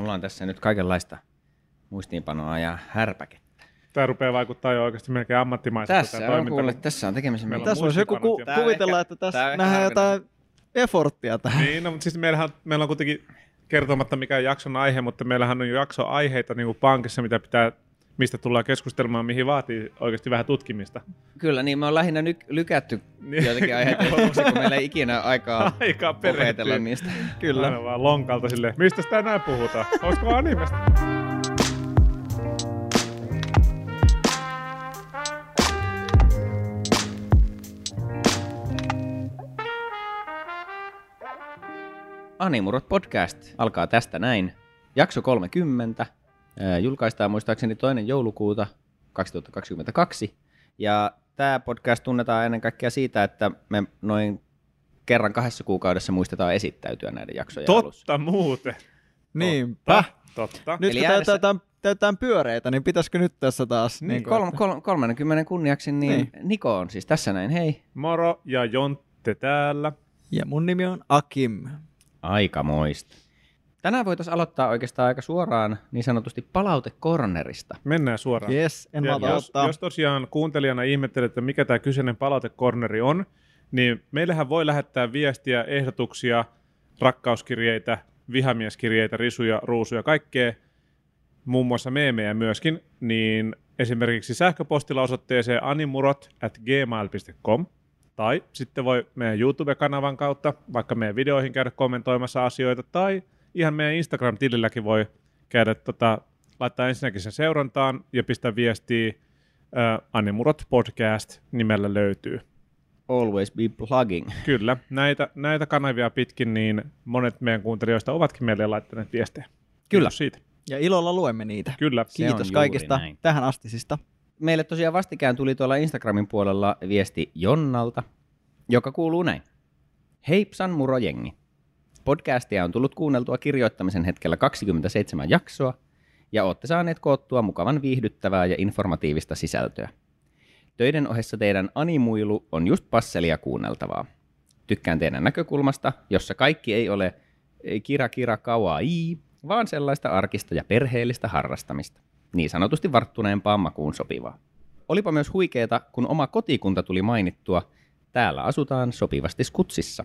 Mulla on tässä nyt kaikenlaista muistiinpanoa ja härpäkettä. Tämä rupeaa vaikuttaa jo oikeasti melkein ammattimaisesti. Tässä on tekemisen meillä. Tässä olisi joku kuvitella, että tässä nähdään jotain efforttia tähän. Niin, no, mutta siis meillä on kuitenkin kertomatta mikä jakson aihe, mutta meillähän on jo jaksoaiheita niin kuin pankissa, mitä pitää, mistä tullaan keskustelemaan, mihin vaatii oikeasti vähän tutkimista. Kyllä, niin me on lähinnä lykätty joitakin aiheita, kun meillä ei ikinä aikaa pohjatella niistä. Kyllä. Aina vaan lonkalta silleen, mistä sitä näin puhutaan? Olisiko animesta? Animurot podcast alkaa tästä näin. Jakso 30. Julkaistaan muistaakseni 2. joulukuuta 2022. Ja tämä podcast tunnetaan ennen kaikkea siitä, että me noin kerran 2 kuukaudessa muistetaan esittäytyä näiden jaksojen alussa. Totta muuten. Niinpä. Totta. Nyt eli kun täytetään pyöreitä, niin pitäisikö nyt tässä taas? Niin, 30 kunniaksi, niin Niko on siis tässä näin. Hei. Moro ja Jontte täällä. Ja mun nimi on Akim. Aikamoista. Tänään voitaisiin aloittaa oikeastaan aika suoraan niin sanotusti palautekornerista. Mennään suoraan. Yes, en jos tosiaan kuuntelijana ihmettelet, että mikä tämä kyseinen palautekorneri on, niin meillähän voi lähettää viestiä, ehdotuksia, rakkauskirjeitä, vihamieskirjeitä, risuja, ruusuja, kaikkea, muun muassa meemejä myöskin, niin esimerkiksi sähköpostilla osoitteeseen animurot@gmail.com. Tai sitten voi meidän YouTube-kanavan kautta, vaikka meidän videoihin käydä kommentoimassa asioita, tai ihan meidän Instagram-tililläkin voi käydä, laittaa ensinnäkin sen seurantaan ja pistää viestiä, Animurot podcast nimellä löytyy. Always be plugging. Kyllä, näitä kanavia pitkin, niin monet meidän kuuntelijoista ovatkin meille laittaneet viestejä. Kyllä, siitä. Ja ilolla luemme niitä. Kyllä. Kiitos kaikista tähän astisista. Meille tosiaan vastikään tuli tuolla Instagramin puolella viesti Jonnalta, joka kuuluu näin. Heipsan murojengi. Podcastia on tullut kuunneltua kirjoittamisen hetkellä 27 jaksoa ja olette saaneet koottua mukavan viihdyttävää ja informatiivista sisältöä. Töiden ohessa teidän animuilu on just passelia kuunneltavaa. Tykkään teidän näkökulmasta, jossa kaikki ei ole kira kawaii, vaan sellaista arkista ja perheellistä harrastamista. Niin sanotusti varttuneempaan makuun sopivaa. Olipa myös huikeeta, kun oma kotikunta tuli mainittua. Täällä asutaan sopivasti Skutsissa.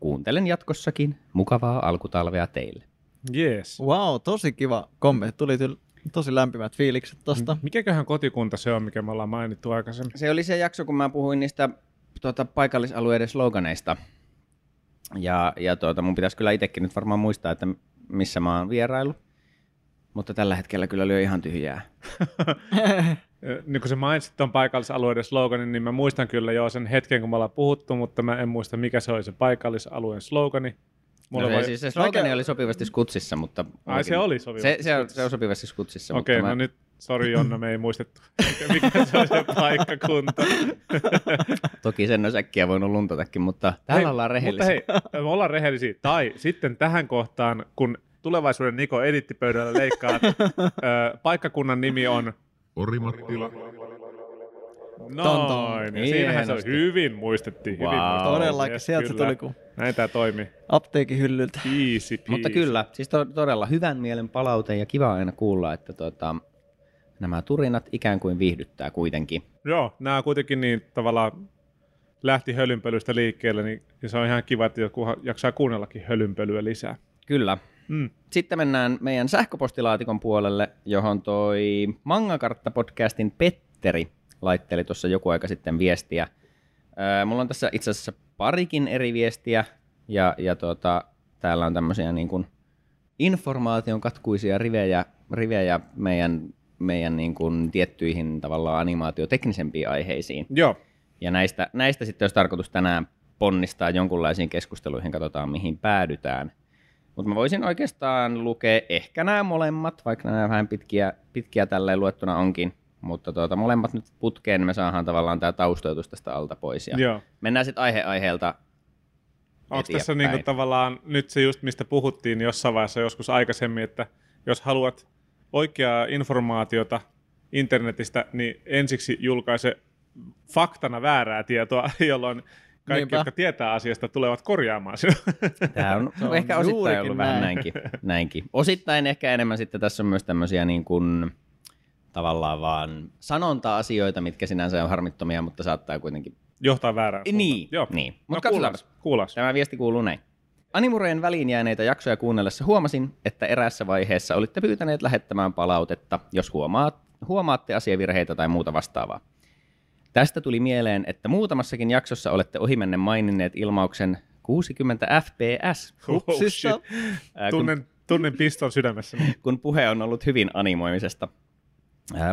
Kuuntelen jatkossakin. Mukavaa alkutalvea teille. Yes. Wow, tosi kiva kommentti. Tuli tosi lämpimät fiilikset tosta. Mikäköhän kotikunta se on, mikä me ollaan mainittu aikaisemmin? Se oli se jakso, kun mä puhuin niistä paikallisalueiden sloganeista. Ja mun pitäisi kyllä itsekin nyt varmaan muistaa, että missä mä oon vieraillut. Mutta tällä hetkellä kyllä lyö ihan tyhjää. Niin kun sä mainitsit tuon paikallisalueiden sloganin, niin mä muistan kyllä jo sen hetken, kun me ollaan puhuttu, mutta mä en muista, mikä se oli se paikallisalueen slogani. Siis se slogani oli sopivasti Skutsissa, mutta... Ai se oli sopivasti Skutsissa. Se on sopivasti Skutsissa. Okei, no nyt, sori Jonna, me ei muistettu, mikä se on se paikkakunta. Toki sen olisi äkkiä voinut luntatakin, mutta täällä ollaan rehellisiä. Mutta hei, me ollaan rehellisiä. Tai sitten tähän kohtaan, kun... Tulevaisuuden Niko edittipöydällä leikkaa. Paikkakunnan nimi on... Orimattila. Noin. Ja siinähän se hyvin muistettiin. Wow. Todellakin, sieltä se tuli. Kun... Näin tämä toimii. Apteekin hyllyltä. Easy peasy. Mutta kyllä, siis todella hyvän mielen palaute ja kiva aina kuulla, että nämä turinat ikään kuin viihdyttää kuitenkin. Joo, nämä kuitenkin niin tavallaan lähti hölynpölystä liikkeelle, niin se on ihan kiva, että joku jaksaa kuunnellakin hölynpölyä lisää. Kyllä. Sitten mennään meidän sähköpostilaatikon puolelle, johon toi Mangakartta-podcastin Petteri laitteli tuossa joku aika sitten viestiä. Mulla on tässä itse asiassa parikin eri viestiä, ja täällä on tämmöisiä niin kuin informaation katkuisia rivejä meidän niin kuin tiettyihin tavallaan animaatioteknisempiin aiheisiin. Joo. Ja näistä sitten olisi tarkoitus tänään ponnistaa jonkunlaisiin keskusteluihin, katsotaan mihin päädytään. Mutta mä voisin oikeastaan lukea ehkä nämä molemmat, vaikka nämä vähän pitkiä tälleen luettuna onkin. Mutta molemmat nyt putkeen, niin me saadaan tavallaan tämä taustoitus tästä alta pois. Ja mennään sitten aiheelta eteenpäin. Onko tässä niinku tavallaan nyt se just, mistä puhuttiin jossain vaiheessa joskus aikaisemmin, että jos haluat oikeaa informaatiota internetistä, niin ensiksi julkaise faktana väärää tietoa, jolloin kaikki, niinpä, jotka tietää asiasta, tulevat korjaamaan sen. Tämä on, se on ehkä osittain ollut vähän näinkin. Osittain ehkä enemmän sitten tässä on myös tämmöisiä niin kuin tavallaan vaan sanonta-asioita, mitkä sinänsä on harmittomia, mutta saattaa kuitenkin johtaa väärään suuntaan. Niin, niin. Mutta no, kuulas. Tämä viesti kuuluu näin. Animurojen väliin jääneitä jaksoja kuunnellessa huomasin, että eräässä vaiheessa olitte pyytäneet lähettämään palautetta, jos huomaatte asiavirheitä tai muuta vastaavaa. Tästä tuli mieleen, että muutamassakin jaksossa olette ohimennen maininneet ilmauksen 60 fps. Hupsissa. Tunnen piston sydämessä. Kun puhe on ollut hyvin animoimisesta.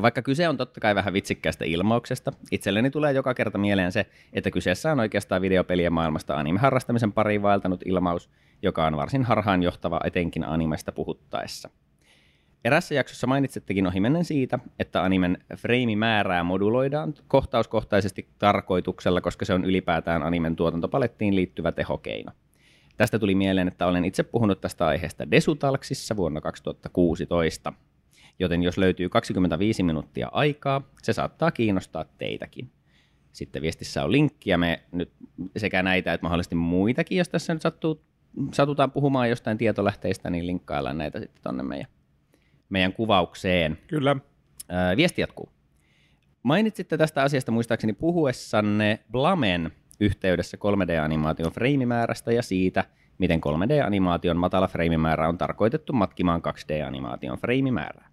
Vaikka kyse on totta kai vähän vitsikkäästä ilmauksesta, itselleni tulee joka kerta mieleen se, että kyseessä on oikeastaan videopelien maailmasta anime-harrastamisen pariin vaeltanut ilmaus, joka on varsin harhaanjohtava etenkin animesta puhuttaessa. Erässä jaksossa mainitsettekin ohimennen siitä, että animen freimimäärää moduloidaan kohtauskohtaisesti tarkoituksella, koska se on ylipäätään animen tuotantopalettiin liittyvä tehokeino. Tästä tuli mieleen, että olen itse puhunut tästä aiheesta Desutalksissa vuonna 2016. Joten jos löytyy 25 minuuttia aikaa, se saattaa kiinnostaa teitäkin. Sitten viestissä on linkki, ja me nyt sekä näitä että mahdollisesti muitakin, jos tässä nyt satutaan puhumaan jostain tietolähteistä, niin linkkaillaan näitä sitten tuonne meidän kuvaukseen. Kyllä. Viesti jatkuu. Mainitsitte tästä asiasta muistaakseni puhuessanne Blamen yhteydessä 3D-animaation freimimäärästä ja siitä, miten 3D-animaation matala freimimäärä on tarkoitettu matkimaan 2D-animaation freimimäärää.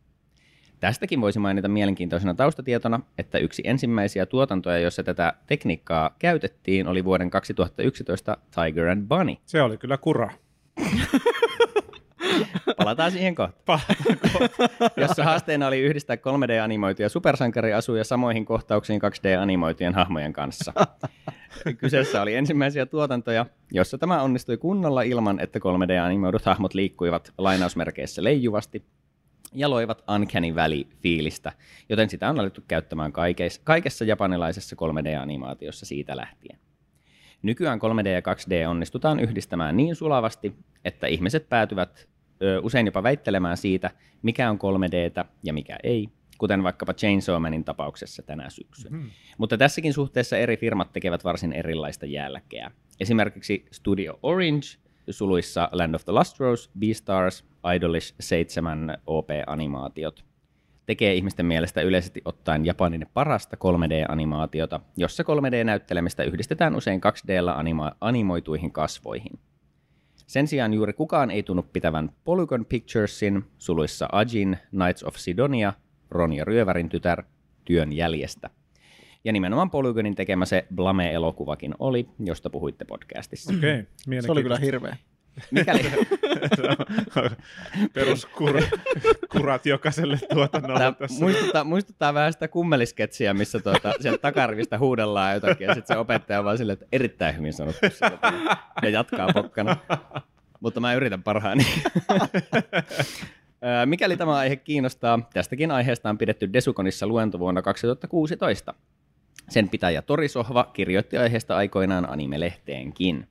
Tästäkin voisi mainita mielenkiintoisena taustatietona, että yksi ensimmäisiä tuotantoja, jossa tätä tekniikkaa käytettiin, oli vuoden 2011 Tiger and Bunny. Se oli kyllä kura. Palataan siihen kohtaan. Jossa haasteena oli yhdistää 3D-animoituja supersankariasuja samoihin kohtauksiin 2D-animoitujen hahmojen kanssa. Kyseessä oli ensimmäisiä tuotantoja, jossa tämä onnistui kunnolla ilman, että 3D-animoidut hahmot liikkuivat lainausmerkeissä leijuvasti ja loivat uncanny valley-fiilistä, joten sitä on alettu käyttämään kaikessa japanilaisessa 3D-animaatiossa siitä lähtien. Nykyään 3D ja 2D onnistutaan yhdistämään niin sulavasti, että ihmiset päätyvät usein jopa väittelemään siitä, mikä on 3Dtä ja mikä ei, kuten vaikkapa Chainsaw Manin tapauksessa tänä syksynä. Mm-hmm. Mutta tässäkin suhteessa eri firmat tekevät varsin erilaista jälkeä. Esimerkiksi Studio Orange, suluissa Land of the Lustrous, Beastars, Idolish7 OP-animaatiot, tekee ihmisten mielestä yleisesti ottaen Japanin parasta 3D-animaatiota, jossa 3D-näyttelemistä yhdistetään usein 2D-animoituihin kasvoihin. Sen sijaan juuri kukaan ei tunnu pitävän Polygon Picturesin, suluissa Ajin, Knights of Sidonia, Ronja Ryövärin tytär, työn jäljestä. Ja nimenomaan Polygonin tekemä se Blame-elokuvakin oli, josta puhuitte podcastissa. Okei, se oli kyllä hirveä. Mikäli? Peruskurat jokaiselle tuotannolle tässä. Muistuttaa vähän sitä kummelisketsiä, missä sieltä takarivistä huudellaan jotakin, ja sitten se opettaja vaan silleen, että erittäin hyvin sanottu sieltä, ja jatkaa pokkana. Mutta mä yritän parhaani. Mikäli tämä aihe kiinnostaa, tästäkin aiheesta on pidetty Desuconissa luento vuonna 2016. Sen pitäjä Tori Sohva kirjoitti aiheesta aikoinaan anime-lehteenkin.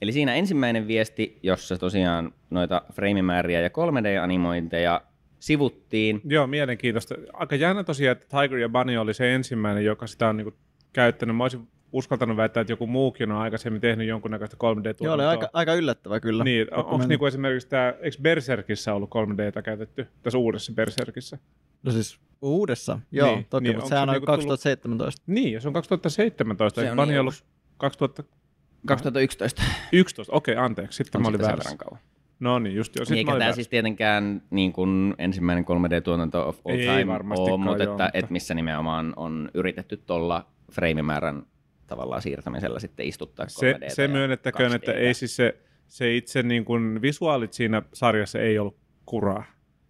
Eli siinä ensimmäinen viesti, jossa tosiaan noita freimimääriä ja 3D-animointeja sivuttiin. Joo, mielenkiintoista. Aika jännä tosiaan, että Tiger ja Bunny oli se ensimmäinen, joka sitä on niinku käyttänyt. Mä olisin uskaltanut väittää, että joku muukin on aikaisemmin tehnyt jonkunnäköistä 3D-tuotantoa. Joo, oli aika yllättävä kyllä. Niin, onko niinku esimerkiksi tämä, eikö Berserkissä ollut 3Dtä käytetty tässä uudessa Berserkissä? No siis uudessa? Joo, niin, toki, niin, mutta sehän on niinku 2017. Tullut... Niin, se on 2017, se on Bunny niin ollut 2011. 11, okei, anteeksi. Sitten mä olin väärässä. No niin, just jo. Eikä tämä siis tietenkään niin kuin ensimmäinen 3D-tuotanto of all time ole, mutta et missä nimenomaan on yritetty tuolla freimimäärän tavallaan siirtämisellä sitten istuttaa 3Dtä. Se myönnettäköön, että ei siis se itse niin kuin visuaalit siinä sarjassa ei ollut kuraa.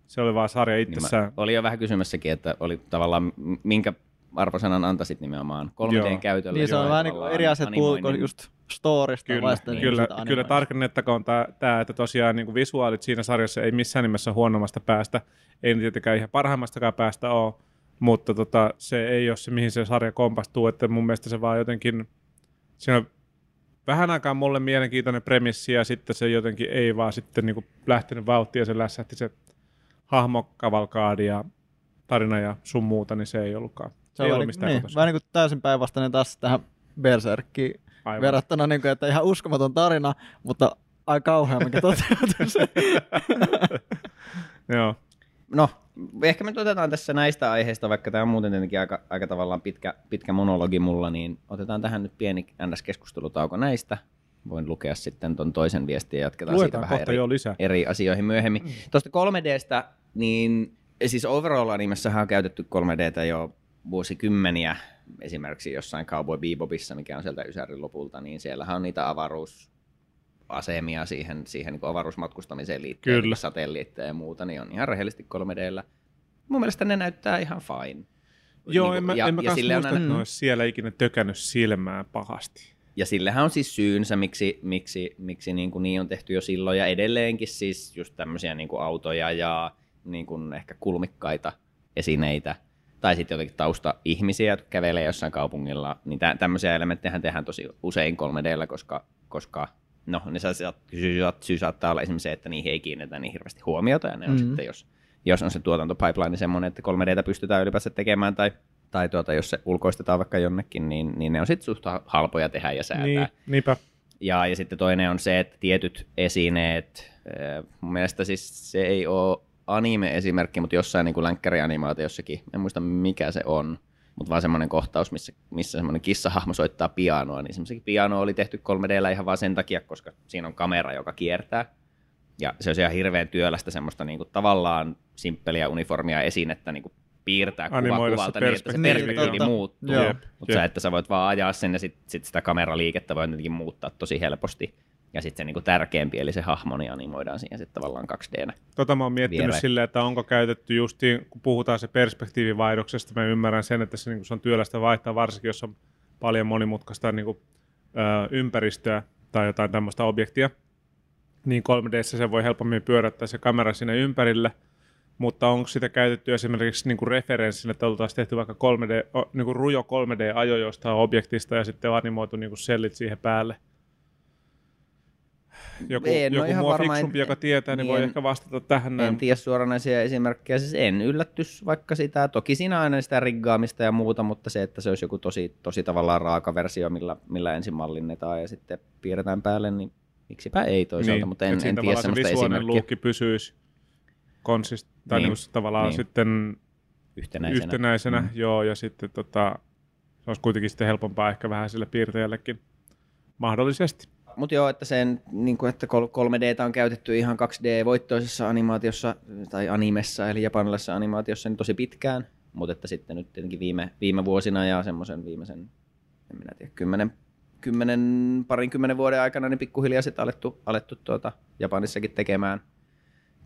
Se oli vaan sarja itsessään. Niin oli jo vähän kysymässäkin, että oli tavallaan minkä arvosanan antaisit nimenomaan 3D:n käytöllä. Niin se on vähän niin kuin eri asiat puhutko just storista. Kyllä tarkennettakoon tämä, että tosiaan niin kuin visuaalit siinä sarjassa ei missään nimessä huonommasta päästä, ei tietenkään ihan parhaimmastakaan päästä ole, mutta se ei ole se, mihin se sarja kompastuu, että mun mielestä se vaan jotenkin, siinä on vähän aikaa mulle mielenkiintoinen premissi ja sitten se jotenkin ei vaan sitten niin kuin lähtenyt vauhtiin ja se lässähti se hahmokavalkaadi ja tarina ja sun muuta, niin se ei ollutkaan. Se ei ollut mistään niin, vähän niin kuin täysin päinvastainen taas tähän Berserkkiin. Aivan. Verrattuna, niin kuin, että ihan uskomaton tarina, mutta ai kauhean, mikä toteutui se. Joo. No, ehkä me otetaan tässä näistä aiheista, vaikka tämä on muuten tietenkin aika tavallaan pitkä monologi mulla, niin otetaan tähän nyt pieni NS-keskustelutauko näistä. Voin lukea sitten ton toisen viestin ja jatketaan siitä vähän eri asioihin myöhemmin. Mm. Tuosta 3Dstä, niin siis overall-animessahan on käytetty 3Dtä jo vuosikymmeniä. Esimerkiksi jossain Cowboy Bebopissa, mikä on sieltä Ysärin lopulta, niin siellähän on niitä avaruusasemia siihen niin kuin avaruusmatkustamiseen liittyen, satelliitteja ja muuta, niin on ihan rehellisesti 3D:llä. Mun mielestä ne näyttää ihan fine. Joo, niin, en mä kanssa muista, että ne olisi siellä ikinä tökännyt silmää pahasti. Ja sillähän on siis syynsä, miksi niin on tehty jo silloin ja edelleenkin siis just tämmöisiä niin kuin autoja ja niin kuin ehkä kulmikkaita esineitä. Tai sitten jotenkin tausta-ihmisiä, jotka kävelee jossain kaupungilla, niin tämmöisiä elementtejähän tehdään tosi usein 3D:llä, koska no, ne syy saattaa olla esimerkiksi se, että niihin ei kiinnitetä niin hirveästi huomiota, ja ne on sitten, jos on se tuotantopipeline semmoinen, että 3D:tä pystytään ylipäänsä tekemään, tai jos se ulkoistetaan vaikka jonnekin, niin ne on sitten suht halpoja tehdä ja säätää. Niin, niinpä. Ja sitten toinen on se, että tietyt esineet, mun mielestä siis se ei ole anime-esimerkki, mutta jossain niin kuin länkkärianimaatiossakin, en muista mikä se on, mutta vaan semmoinen kohtaus, missä semmoinen kissahahmo soittaa pianoa, niin semmoisenkin piano oli tehty 3D:llä ihan vaan sen takia, koska siinä on kamera, joka kiertää. Ja se on ihan hirveän työlästä semmoista niin kuin tavallaan simppeliä uniformia esiinettä niin kuin piirtää kuvalta niin, että se perspektiivi muuttuu. Mutta sä, että sä voit vaan ajaa sen ja sit sitä kameraliikettä voi jotenkin muuttaa tosi helposti. Ja sitten se niinku tärkeämpi, eli se hahmo, niin animoidaan siihen sitten tavallaan 2D:nä. Mä oon miettinyt silleen, että onko käytetty justiin, kun puhutaan se perspektiivivaihdoksesta, mä ymmärrän sen, että se, niinku, se on työlästä vaihtaa, varsinkin jos on paljon monimutkaista niinku, ympäristöä tai jotain tämmöistä objektia, niin 3D:ssä se voi helpommin pyörättää se kamera sinne ympärille, mutta onko sitä käytetty esimerkiksi niinku referenssinä, että oltaisiin tehty vaikka 3D, niinku rujo 3D-ajo jostain objektista ja sitten animoitu niinku sellit siihen päälle? Joku mua fiksumpi, joka tietää, niin voi ehkä vastata tähän näin. En tiedä suoranaisia esimerkkejä, siis en yllätys vaikka sitä. Toki siinä aina sitä riggaamista ja muuta, mutta se, että se olisi joku tosi tavallaan raaka versio, millä ensin mallinnetaan ja sitten piirretään päälle, niin miksipä ei toisaalta, niin, mutta en tiedä semmoista esimerkkiä. Siinä tavallaan se visuaalinen pysyisi niin, sitten yhtenäisenä. Mm. Joo, ja sitten se olisi kuitenkin sitten helpompaa ehkä vähän sille piirtäjällekin mahdollisesti. Mutta joo, että sen niinku, että 3D:tä on käytetty ihan 2D-voittoisessa animaatiossa tai animessa, eli japanilaisessa animaatiossa niin tosi pitkään, mutta että sitten nyt tietenkin viime vuosina ja semmoisen viimeisen, en minä tiedä, parinkymmenen vuoden aikana niin pikkuhiljaa sitten alettu Japanissakin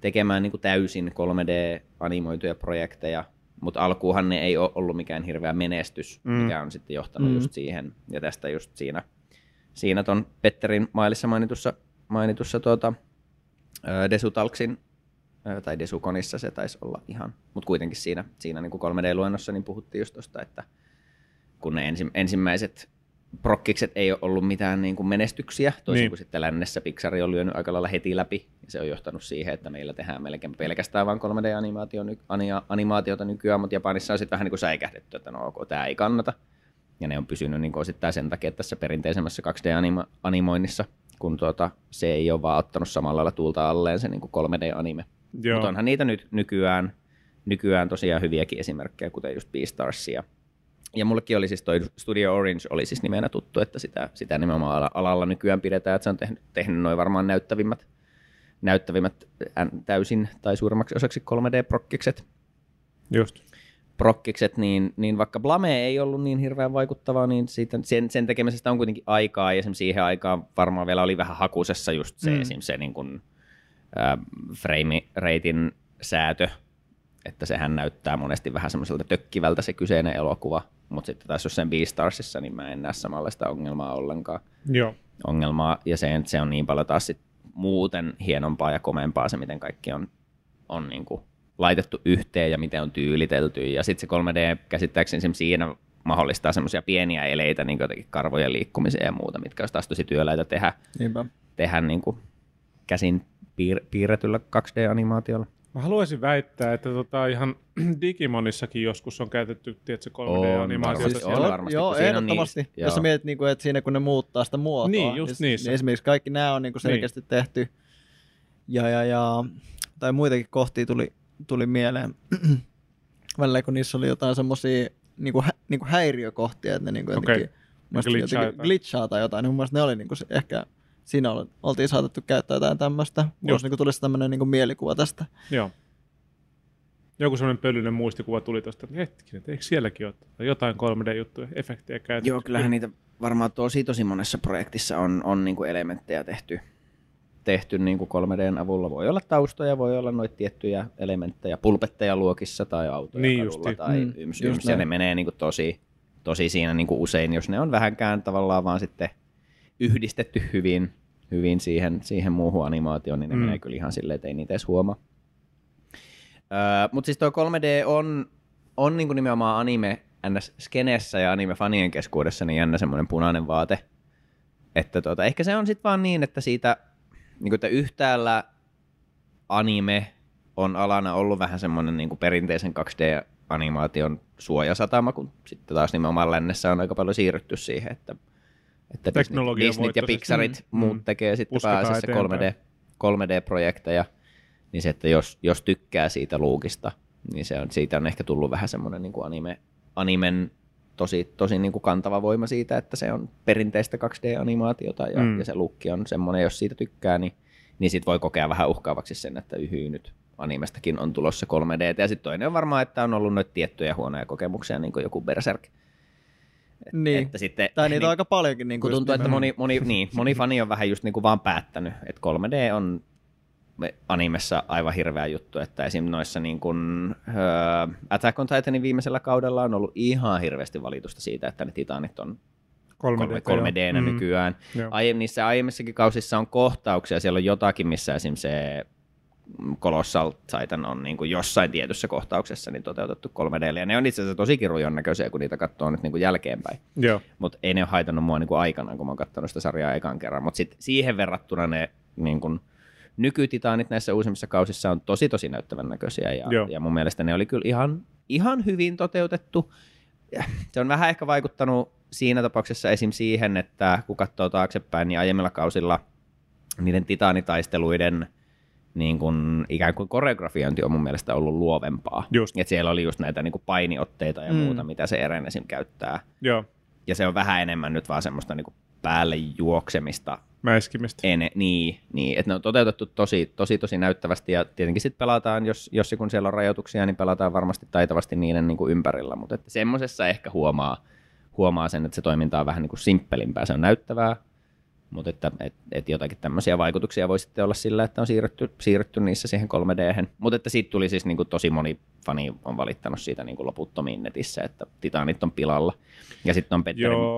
tekemään niinku täysin 3D-animoituja projekteja, mutta alkuunhan ne ei ole ollut mikään hirveä menestys, mikä on sitten johtanut just siihen ja tästä just siinä tuon Petterin mailissa mainitussa Desutalksin, tai Desuconissa se taisi olla ihan, mutta kuitenkin siinä niin kuin 3D-luennossa niin puhuttiin just tuosta, että kun ne ensimmäiset prokkikset ei ole ollut mitään niin kuin menestyksiä, toisin kuin sitten lännessä Pixar on lyönyt aika lailla heti läpi, ja se on johtanut siihen, että meillä tehdään melkein pelkästään vain 3D-animaatiota nykyään, mutta Japanissa on sitten vähän niin kuin säikähdetty, että no ok, tämä ei kannata. Ja ne on pysynyt niin osittain sen takia tässä perinteisemmässä 2D-animoinnissa, kun se ei ole vaan ottanut samalla lailla tuulta alleen se niin 3D-anime. Mutta onhan niitä nyt nykyään tosiaan hyviäkin esimerkkejä, kuten just Beastarsia. Ja mullekin oli siis toi Studio Orange oli siis nimenä tuttu, että sitä nimenomaan alalla nykyään pidetään, että se on tehnyt noin varmaan näyttävimmät täysin tai suurimmaksi osaksi 3D-prokkikset. Just. Niin vaikka Blame ei ollut niin hirveän vaikuttavaa, niin siitä, sen tekemisestä on kuitenkin aikaa, ja siihen aikaan varmaan vielä oli vähän hakusessa just se, se niin kuin, frame-reitin säätö, että sehän näyttää monesti vähän semmoiselta tökkivältä se kyseinen elokuva, mutta sitten taas jossain Beastarsissa, niin mä en näe samanlaista ongelmaa ollenkaan. Joo. Ja se on niin paljon taas sit muuten hienompaa ja komeampaa se, miten kaikki on niin kuin laitettu yhteen ja miten on tyylitelty, ja sitten se 3D käsittääkseni siinä mahdollistaa semmoisia pieniä eleitä, niin jotenkin karvojen liikkumiseen ja muuta, mitkä olisi taas tosi työläitä tehdä niin kuin käsin piirretyllä 2D-animaatiolla. Mä haluaisin väittää, että ihan Digimonissakin joskus on käytetty, tiedätkö, 3D-animaatiota. Siis joo, ehdottomasti. Niin, jos sä mietit, että siinä kun ne muuttaa sitä muotoa, niin, niin esimerkiksi kaikki nämä on selkeästi tehty. Ja, tai muitakin kohtia tuli mieleen. Välillä kun niissä oli jotain semmosia niin kuin häiriökohtia, että ne glitchaa tai jotain. Niin mun mielestä ne oli ehkä... Siinä oltiin saatettu käyttää jotain tämmöistä. Mulla tulisi tämmöinen mielikuva tästä. Joo. Joku semmoinen pölyinen muistikuva tuli tuosta, että hetkinen, eikö sielläkin ole jotain 3D-juttuja, efektejä käytetty? Joo, kyllähän niitä varmaan tosi monessa projektissa on elementtejä tehty 3D:n avulla. Voi olla taustoja, voi olla noita tiettyjä elementtejä, pulpetteja luokissa tai autoja kadulla tai yms. Ja ne menee tosi siinä usein, jos ne on vähänkään tavallaan vaan sitten yhdistetty hyvin siihen muuhun animaatioon, niin ne menee kyllä ihan silleen, että ei niitä edes huomaa. Mutta siis tuo 3D on niinku nimenomaan anime-skenessä ja anime-fanien keskuudessa niin jännä semmoinen punainen vaate. Että ehkä se on sitten vaan niin, että siitä että yhtäällä anime on alana ollut vähän semmoinen perinteisen 2D-animaation suojasatama, kun sitten taas nimenomaan lännessä on aika paljon siirrytty siihen, että Disney ja Pixarit muut tekee sitten pääasiassa 3D-projekteja, niin se, että jos tykkää siitä luukista, niin siitä on ehkä tullut vähän semmoinen animen tosi kantava voima siitä, että se on perinteistä 2D-animaatiota ja se luukki on semmoinen, jos siitä tykkää, niin sit voi kokea vähän uhkaavaksi sen, että nyt animestakin on tulossa 3D. Ja sitten toinen on varmaan, että on ollut noita tiettyjä huonoja kokemuksia, niin kuin joku Berserk. Niin. Että sitten, tai niitä on aika paljonkin. Kun tuntuu, että moni fani on vähän just vaan päättänyt, että 3D on animessa aivan hirveä juttu, että esimerkiksi noissa Attack on Titanin viimeisellä kaudella on ollut ihan hirveästi valitusta siitä, että ne titaanit on 3D:nä nykyään. Niissä aiemmissakin kausissa on kohtauksia, siellä on jotakin, missä esimerkiksi se Colossal Titan on jossain tietyssä kohtauksessa toteutettu 3D:llä, ja ne on itse asiassa tosi kirujon näköisiä, kun niitä katsoo nyt jälkeenpäin. Mutta ei ne ole haitannut mua aikanaan, kun mä oon katsonut sitä sarjaa ekan kerran. Mutta siihen verrattuna ne nykytitaanit näissä uusimmissa kausissa on tosi näyttävän näköisiä, ja mun mielestä ne oli kyllä ihan hyvin toteutettu. Se on vähän ehkä vaikuttanut siinä tapauksessa esim. Siihen, että kun katsoo taaksepäin, niin aiemmilla kausilla niiden titaanitaisteluiden ikään kuin koreografiointi on mun mielestä ollut luovempaa. Et siellä oli just näitä painiotteita ja muuta, mitä se Eren esim. Käyttää. Joo. Ja se on vähän enemmän nyt vaan semmoista päälle juoksemista. Mäiskimistä. Niin. Että ne on toteutettu tosi näyttävästi, ja tietenkin sitten pelataan, jos kun siellä on rajoituksia, niin pelataan varmasti taitavasti niiden ympärillä. Mutta semmoisessa ehkä huomaa sen, että se toiminta on vähän simppelimpää, se on näyttävää. Mutta että jotakin tämmöisiä vaikutuksia voi sitten olla sillä, että on siirrytty niissä siihen 3D:hen. Mutta että siitä tuli siis tosi moni fani on valittanut siitä loputtomiin netissä, että titaanit on pilalla. Ja sitten on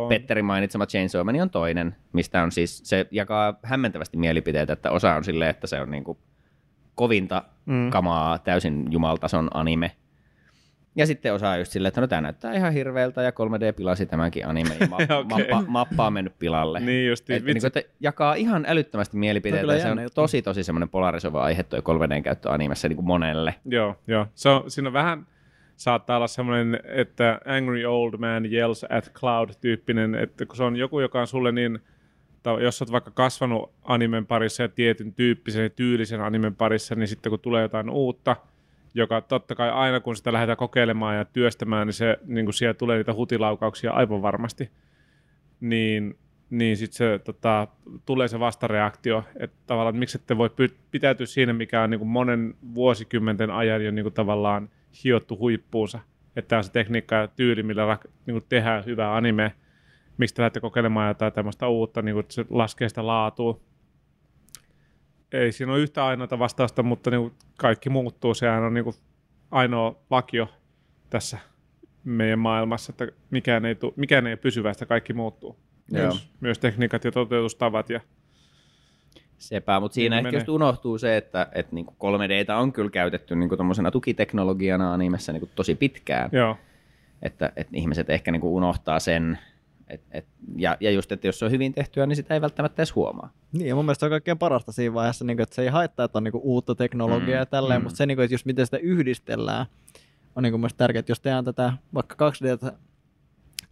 Petteri mainitsema Chainsaw Man on toinen, mistä on siis, se jakaa hämmentävästi mielipiteitä, että osa on silleen, että se on kovinta kamaa, täysin jumaltason anime. Ja sitten osaa just silleen, että tämä näyttää ihan hirveältä ja 3D pilasi tämänkin anime ja mappa on mennyt pilalle. Niin justiin. Että jakaa ihan älyttömästi mielipiteitä. Se on tosi semmoinen polarisoiva aihe tuo 3D:n käyttö animessa monelle. Joo. So, siinä on vähän saattaa olla semmoinen, että angry old man yells at cloud -tyyppinen, että kun se on joku, joka on sulle niin, jos olet vaikka kasvanut animen parissa ja tietyn tyyppisen ja tyylisen animen parissa, niin sitten kun tulee jotain uutta, joka totta kai aina kun sitä lähdetään kokeilemaan ja työstämään, niin se siellä tulee niitä hutilaukauksia aivan varmasti. Niin sitten se tulee se vastareaktio, että tavallaan miksi ette voi pitäytyä siinä, mikä on monen vuosikymmenten ajan jo tavallaan hiottu huippuunsa. Että tämä on se tekniikka ja tyyli, millä tehdään hyvää animea. Miksi te lähdette kokeilemaan jotain tämmöistä uutta, että se laskee sitä laatua. Ei siinä ole yhtä ainoata vastausta, mutta kaikki muuttuu. Sehän on ainoa vakio tässä meidän maailmassa, että mikään ei pysyvästä, kaikki muuttuu. Myös tekniikat ja toteutustavat. Ja sepä, mutta siinä ehkä just unohtuu se, että 3D:tä on kyllä käytetty tommosena tukiteknologiana animessa tosi pitkään. Että ihmiset ehkä unohtaa sen, Ja just, että jos se on hyvin tehtyä, niin sitä ei välttämättä edes huomaa. Niin, ja mun mielestä se on kaikkein parasta siinä vaiheessa, että se ei haittaa, että on uutta teknologiaa ja tälleen, mutta se, että just miten sitä yhdistellään, on mun mielestä tärkeää, että jos tehdään tätä vaikka 2D:tä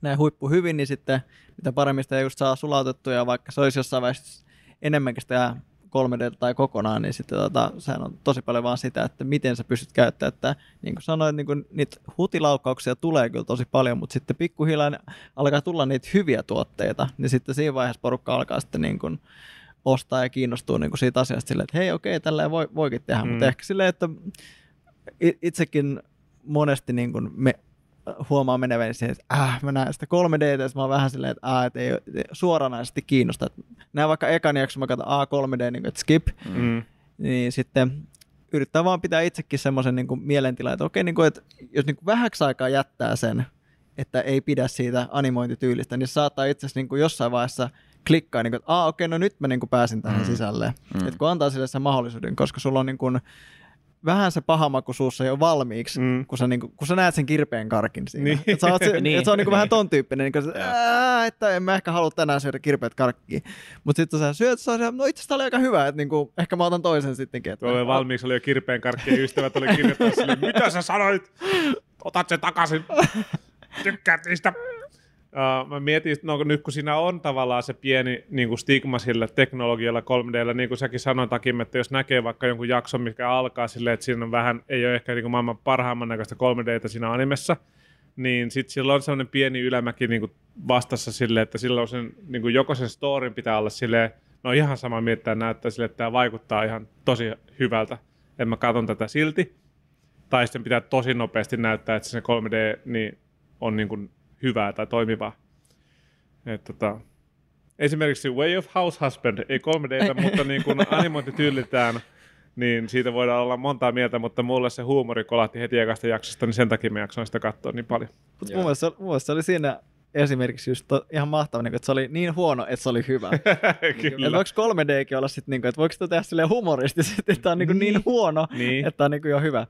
näin huippu hyvin, niin sitten mitä paremmin sitä just saa sulautettua, ja vaikka se olisi jossain vaiheessa enemmänkin sitä 3D:tä tai kokonaan, niin sitten sehän on tosi paljon vaan sitä, että miten sä pystyt käyttämään. Että, niin kuin sanoit, niin kuin niitä hutilaukkauksia tulee kyllä tosi paljon, mutta sitten pikkuhiljaa alkaa tulla niitä hyviä tuotteita, niin sitten siinä vaiheessa porukka alkaa sitten niin kuin ostaa ja kiinnostua niin kuin siitä asiasta silleen, että hei okei, tälleen voikin tehdä, mutta ehkä silleen, että itsekin monesti niin kuin huomaa menevän siihen, että mä näen sitä 3D:tä, ja mä oon vähän silleen, että et ei suoranaisesti kiinnosta. Näen vaikka ekan jakson, mä katson 3D, niin kuin, että skip, niin sitten yrittää vaan pitää itsekin semmoisen niin kuin mielentilan, että okei, niin kuin, että jos niin kuin vähäksi aikaa jättää sen, että ei pidä siitä animointityylistä, niin saattaa itse asiassa niin kuin jossain vaiheessa klikkaa, niin kuin, että okei, no nyt mä niin kuin pääsin tähän sisälle. Että kun antaa sille sen mahdollisuuden, koska sulla on niin kuin vähän se pahamaku suussa jo valmiiksi, kun sä näet sen kirpeän karkin siinä. Niin. Että se on niinku vähän ton tyyppinen, niin se, että en mä ehkä halua tänään syödä kirpeät karkkia. Mutta sitten sä syöt, no itse asiassa oli aika hyvä, että niinku, ehkä mä otan toisen sittenkin. Tuolle valmiiksi oli jo kirpeän karkkia, ystävät oli kirjoittaa silleen, mitä sä sanoit? Otat sen takaisin. Tykkäät niistä. Mä mietin, että nyt kun siinä on tavallaan se pieni niin kuin stigma sillä teknologialla 3D:llä, niin kuin säkin sanoit Akim, että jos näkee vaikka jonkun jakson, mikä alkaa silleen, että siinä on vähän, ei ole ehkä niin kuin maailman parhaimman näköistä 3D:tä siinä animessa, niin sitten sillä on sellainen pieni ylämäki niin kuin vastassa silleen, että silloin sen, niin kuin joko sen storin pitää olla silleen, no ihan sama miettää näyttää silleen, että tämä vaikuttaa ihan tosi hyvältä, että mä katson tätä silti, tai sitten pitää tosi nopeasti näyttää, että se 3D niin on niin kuin hyvää tai toimivaa. Esimerkiksi Way of House Husband, ei 3D:tä, mutta niin kun animointi tyylitään, niin siitä voidaan olla montaa mieltä, mutta mulle se huumori kolahti heti ekasta jaksosta, niin sen takia mä jaksoin sitä katsoa niin paljon. Mutta mun mielestä se oli siinä esimerkiksi just ihan mahtava, että se oli niin huono, että se oli hyvä. Voiko 3D:kin olla sitten, että voiko sitä tehdä silleen humoristisesti, että tämä on niin huono, että on jo hyvä.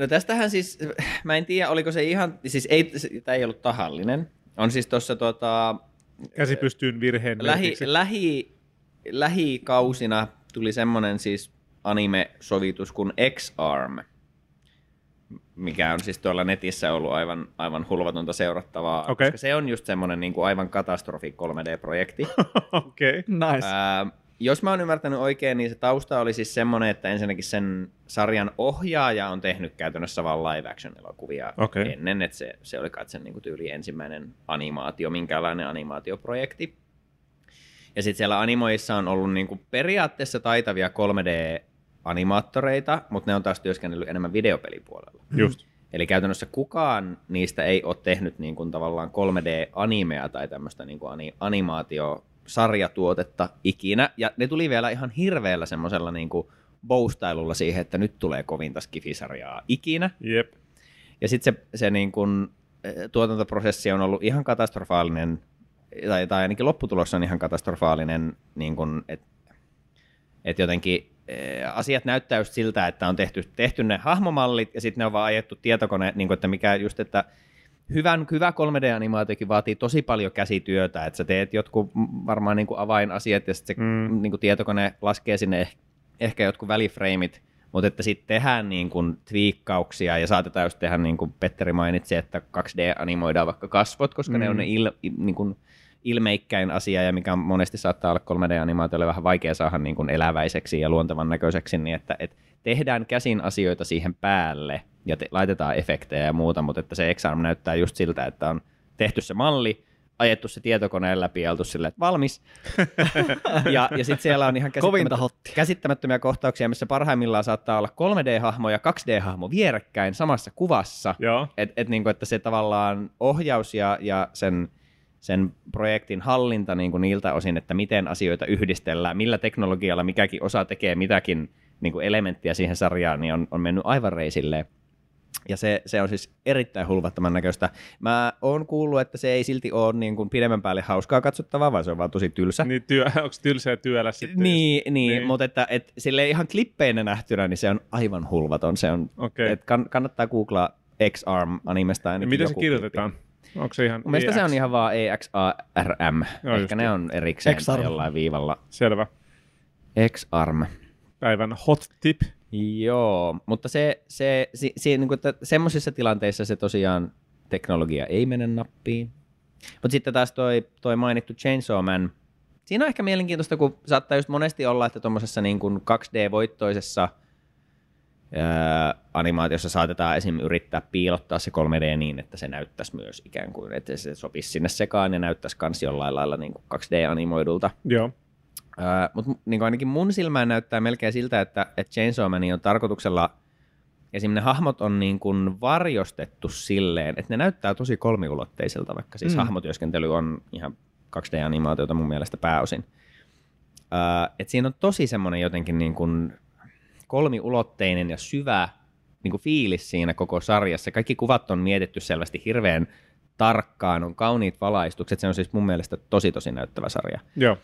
No tästähän siis, mä en tiedä, oliko se ihan, siis tämä ei ollut tahallinen, on siis tuossa käsi pystyyn virheen merkiksi. Lähikausina tuli semmoinen siis anime-sovitus kuin EXARM, mikä on siis tuolla netissä ollut aivan hulvatonta seurattavaa, okay, koska se on just semmoinen niin kuin aivan katastrofi 3D-projekti. Okei, nice. Jos mä oon ymmärtänyt oikein, niin se tausta oli siis semmoinen, että ensinnäkin sen sarjan ohjaaja on tehnyt käytännössä vaan live action -elokuvia ennen, että se oli kai sen niinku tyyli ensimmäinen minkälainen animaatioprojekti. Ja sitten siellä animoissa on ollut niinku periaatteessa taitavia 3D-animaattoreita, mutta ne on taas työskennellyt enemmän videopelipuolella. Just. Eli käytännössä kukaan niistä ei ole tehnyt niinku tavallaan 3D-animea tai tämmöistä niinku animaatiosarjatuotetta ikinä, ja ne tuli vielä ihan hirveällä semmoisella niinku boustailulla siihen, että nyt tulee kovinta skifisarjaa ikinä. Jep. Ja sitten se niinku tuotantoprosessi on ollut ihan katastrofaalinen, tai ainakin lopputulos on ihan katastrofaalinen, niin että jotenkin asiat näyttää just siltä, että on tehty ne hahmomallit, ja sitten ne on vaan ajettu tietokone, niin kun, että mikä just, että hyvä 3D-animaatiokin vaatii tosi paljon käsityötä, että sä teet jotkut varmaan niin kuin avainasiat ja sitten se niin kuin tietokone laskee sinne ehkä jotkut välifreimit, mutta että sitten tehdään niin kuin twiikkauksia ja saatetaan just tehdä, niin kuin Petteri mainitsi, että 2D-animoidaan vaikka kasvot, koska ne on ne niin kuin ilmeikkäin asia ja mikä monesti saattaa olla 3D-animaatiolle vähän vaikea saada niin kuin eläväiseksi ja luontevan näköiseksi, niin että tehdään käsin asioita siihen päälle ja laitetaan efektejä ja muuta, mutta että se EXARM näyttää just siltä, että on tehty se malli, ajettu se tietokoneen läpi ja oltu silleen, että valmis. ja sitten siellä on ihan käsittämättömiä kohtauksia, missä parhaimmillaan saattaa olla 3D-hahmo ja 2D-hahmo vierekkäin samassa kuvassa. Niinku, että se tavallaan ohjaus ja sen projektin hallinta niinku niiltä osin, että miten asioita yhdistellään, millä teknologialla mikäkin osa tekee mitäkin niinku elementtiä siihen sarjaan, niin on mennyt aivan reisilleen. Ja se on siis erittäin hulvattoman näköistä. Mä oon kuullut, että se ei silti ole niin kuin pidemmän päälle hauskaa katsottavaa, vaan se on vaan tosi tylsä. Niin, onko tylsä ja työläs sitten? Niin. Mutta että silleen ihan klippeinä nähtynä, niin se on aivan hulvaton. Se on, okay. Kannattaa googlaa EXARM animesta. Miten se kirjoitetaan? Onko se ihan mielestäni se on ihan vaan EXARM. No, ehkä ne on erikseen jollain viivalla. Selvä. EXARM. Päivän hot tip. Joo, mutta se niin kuin, että semmoisissa tilanteissa se tosiaan teknologia ei mene nappiin. Mutta sitten taas toi mainittu Chainsaw Man. Siinä on ehkä mielenkiintoista, kun saattaa just monesti olla, että tuommoisessa niin kuin 2D-voittoisessa animaatiossa saatetaan esim. Yrittää piilottaa se 3D niin, että se näyttäisi myös ikään kuin, että se sopisi sinne sekaan ja näyttäisi kans jollain lailla niin kuin 2D-animoidulta. Joo. Mutta niin ainakin mun silmään näyttää melkein siltä, että Chainsaw Man on tarkoituksella, esim. Ne hahmot on niin kuin varjostettu silleen, että ne näyttää tosi kolmiulotteiselta, vaikka siis hahmotyöskentely on ihan 2D-animaatiota mun mielestä pääosin. Et siinä on tosi semmoinen jotenkin niin kuin kolmiulotteinen ja syvä niin kuin fiilis siinä koko sarjassa. Kaikki kuvat on mietitty selvästi hirveän tarkkaan, on kauniit valaistukset. Se on siis mun mielestä tosi näyttävä sarja. Joo.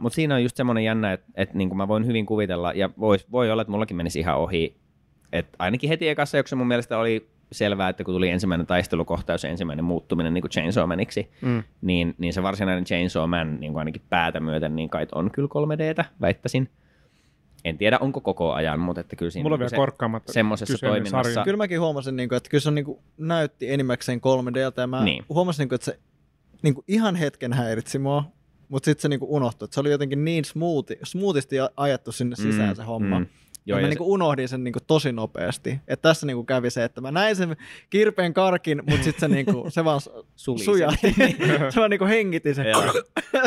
Mutta siinä on just semmoinen jännä, että niin kuin mä voin hyvin kuvitella, ja voi olla, että mullakin menisi ihan ohi. Et ainakin heti ekassa, jossa mun mielestä oli selvää, että kun tuli ensimmäinen taistelukohtaus ja ensimmäinen muuttuminen niin kuin Chainsaw Maniksi, niin se varsinainen Chainsaw Man niin kuin ainakin päätä myöten niin kai on kyllä 3D:tä, väittäisin. En tiedä, onko koko ajan, mutta että kyllä siinä mulla on vielä korkkaamatta semmoisessa toiminnassa. Sarja. Kyllä mäkin huomasin, että kyllä se näytti enimmäkseen 3D:ltä, ja mä huomasin, että se ihan hetken häiritsi mua, mutta sitten se unohtui. Että se oli jotenkin niin smoothisti ajettu sinne sisään se homma. Joo, ja mä unohdin sen tosi nopeasti. Että tässä kävi se, että mä näin sen kirpeen karkin, mutta sitten se, se vaan sujahti. Se vaan hengitin sen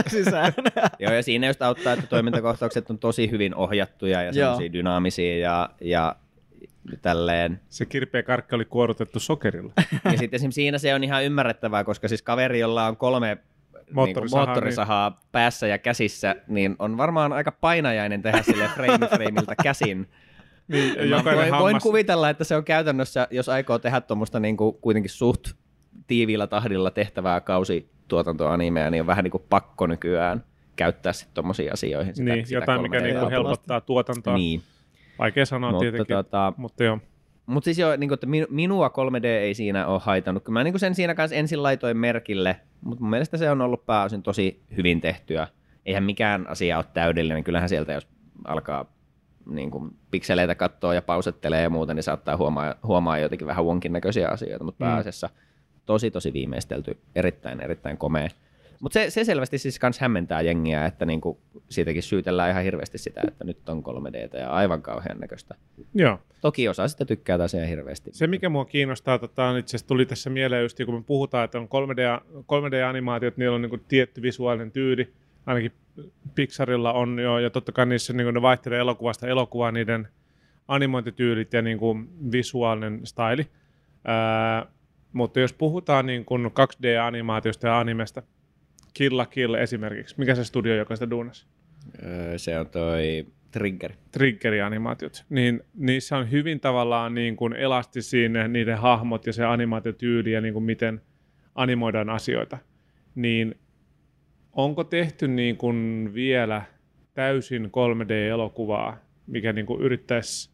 sisään. Joo, ja siinä just auttaa, että toimintakohtaukset on tosi hyvin ohjattuja ja sellaisia dynaamisia ja tälleen. Se kirpeä karkki oli kuorutettu sokerilla. Ja sitten esimerkiksi siinä se on ihan ymmärrettävää, koska siis kaveri, jolla on 3 moottorisahaa niin päässä ja käsissä, niin on varmaan aika painajainen tehdä sille frame-frameiltä käsin. Niin, voin kuvitella, että se on käytännössä, jos aikoo tehdä tuommoista niin kuin kuitenkin suht tiiviillä tahdilla tehtävää kausituotantoanimeä, niin on vähän niin kuin pakko nykyään käyttää sitten tuommoisiin asioihin. Niin, sitä jotain, mikä niin kuin helpottaa tuotantoa. Niin. Vaikea sanoa mutta tietenkin, mutta joo. Mutta siis jo, niin että minua 3D ei siinä ole haitannut. Mä niin sen siinä kanssa ensin laitoin merkille, mutta mun mielestä se on ollut pääosin tosi hyvin tehtyä. Eihän mikään asia ole täydellinen. Kyllähän sieltä, jos alkaa niin pikseleitä katsoa ja pausettelee ja muuta, niin saattaa huomaa jotenkin vähän wonkin näköisiä asioita. Mutta pääasiassa tosi viimeistelty, erittäin komea. Mutta se selvästi siis kans hämmentää jengiä, että niinku siitäkin syytellään ihan hirveästi sitä, että nyt on 3D:tä ja aivan kauhean näköistä. Joo. Toki osa sitä tykkää taas ihan hirveästi. Se mikä mua kiinnostaa, itse asiassa tuli tässä mieleen just, kun me puhutaan, että on 3D-animaatiot, niillä on niinku tietty visuaalinen tyyli, ainakin Pixarilla on jo, ja totta kai niissä niinku ne vaihtelee elokuvasta elokuvaan niiden animointityylit ja niinku visuaalinen styli. Mutta jos puhutaan niinku 2D-animaatiosta ja animesta, Kill la Kill esimerkiksi. Mikä se studio, joka sitä duunasi? Se on toi Trigger. Triggeri-animaatiot. Niin, niissä on hyvin tavallaan niin kuin elastisiin niiden hahmot ja se animaatiotyyli ja niin kuin miten animoidaan asioita. Niin onko tehty niin kuin vielä täysin 3D-elokuvaa, mikä niin kuin yrittäisi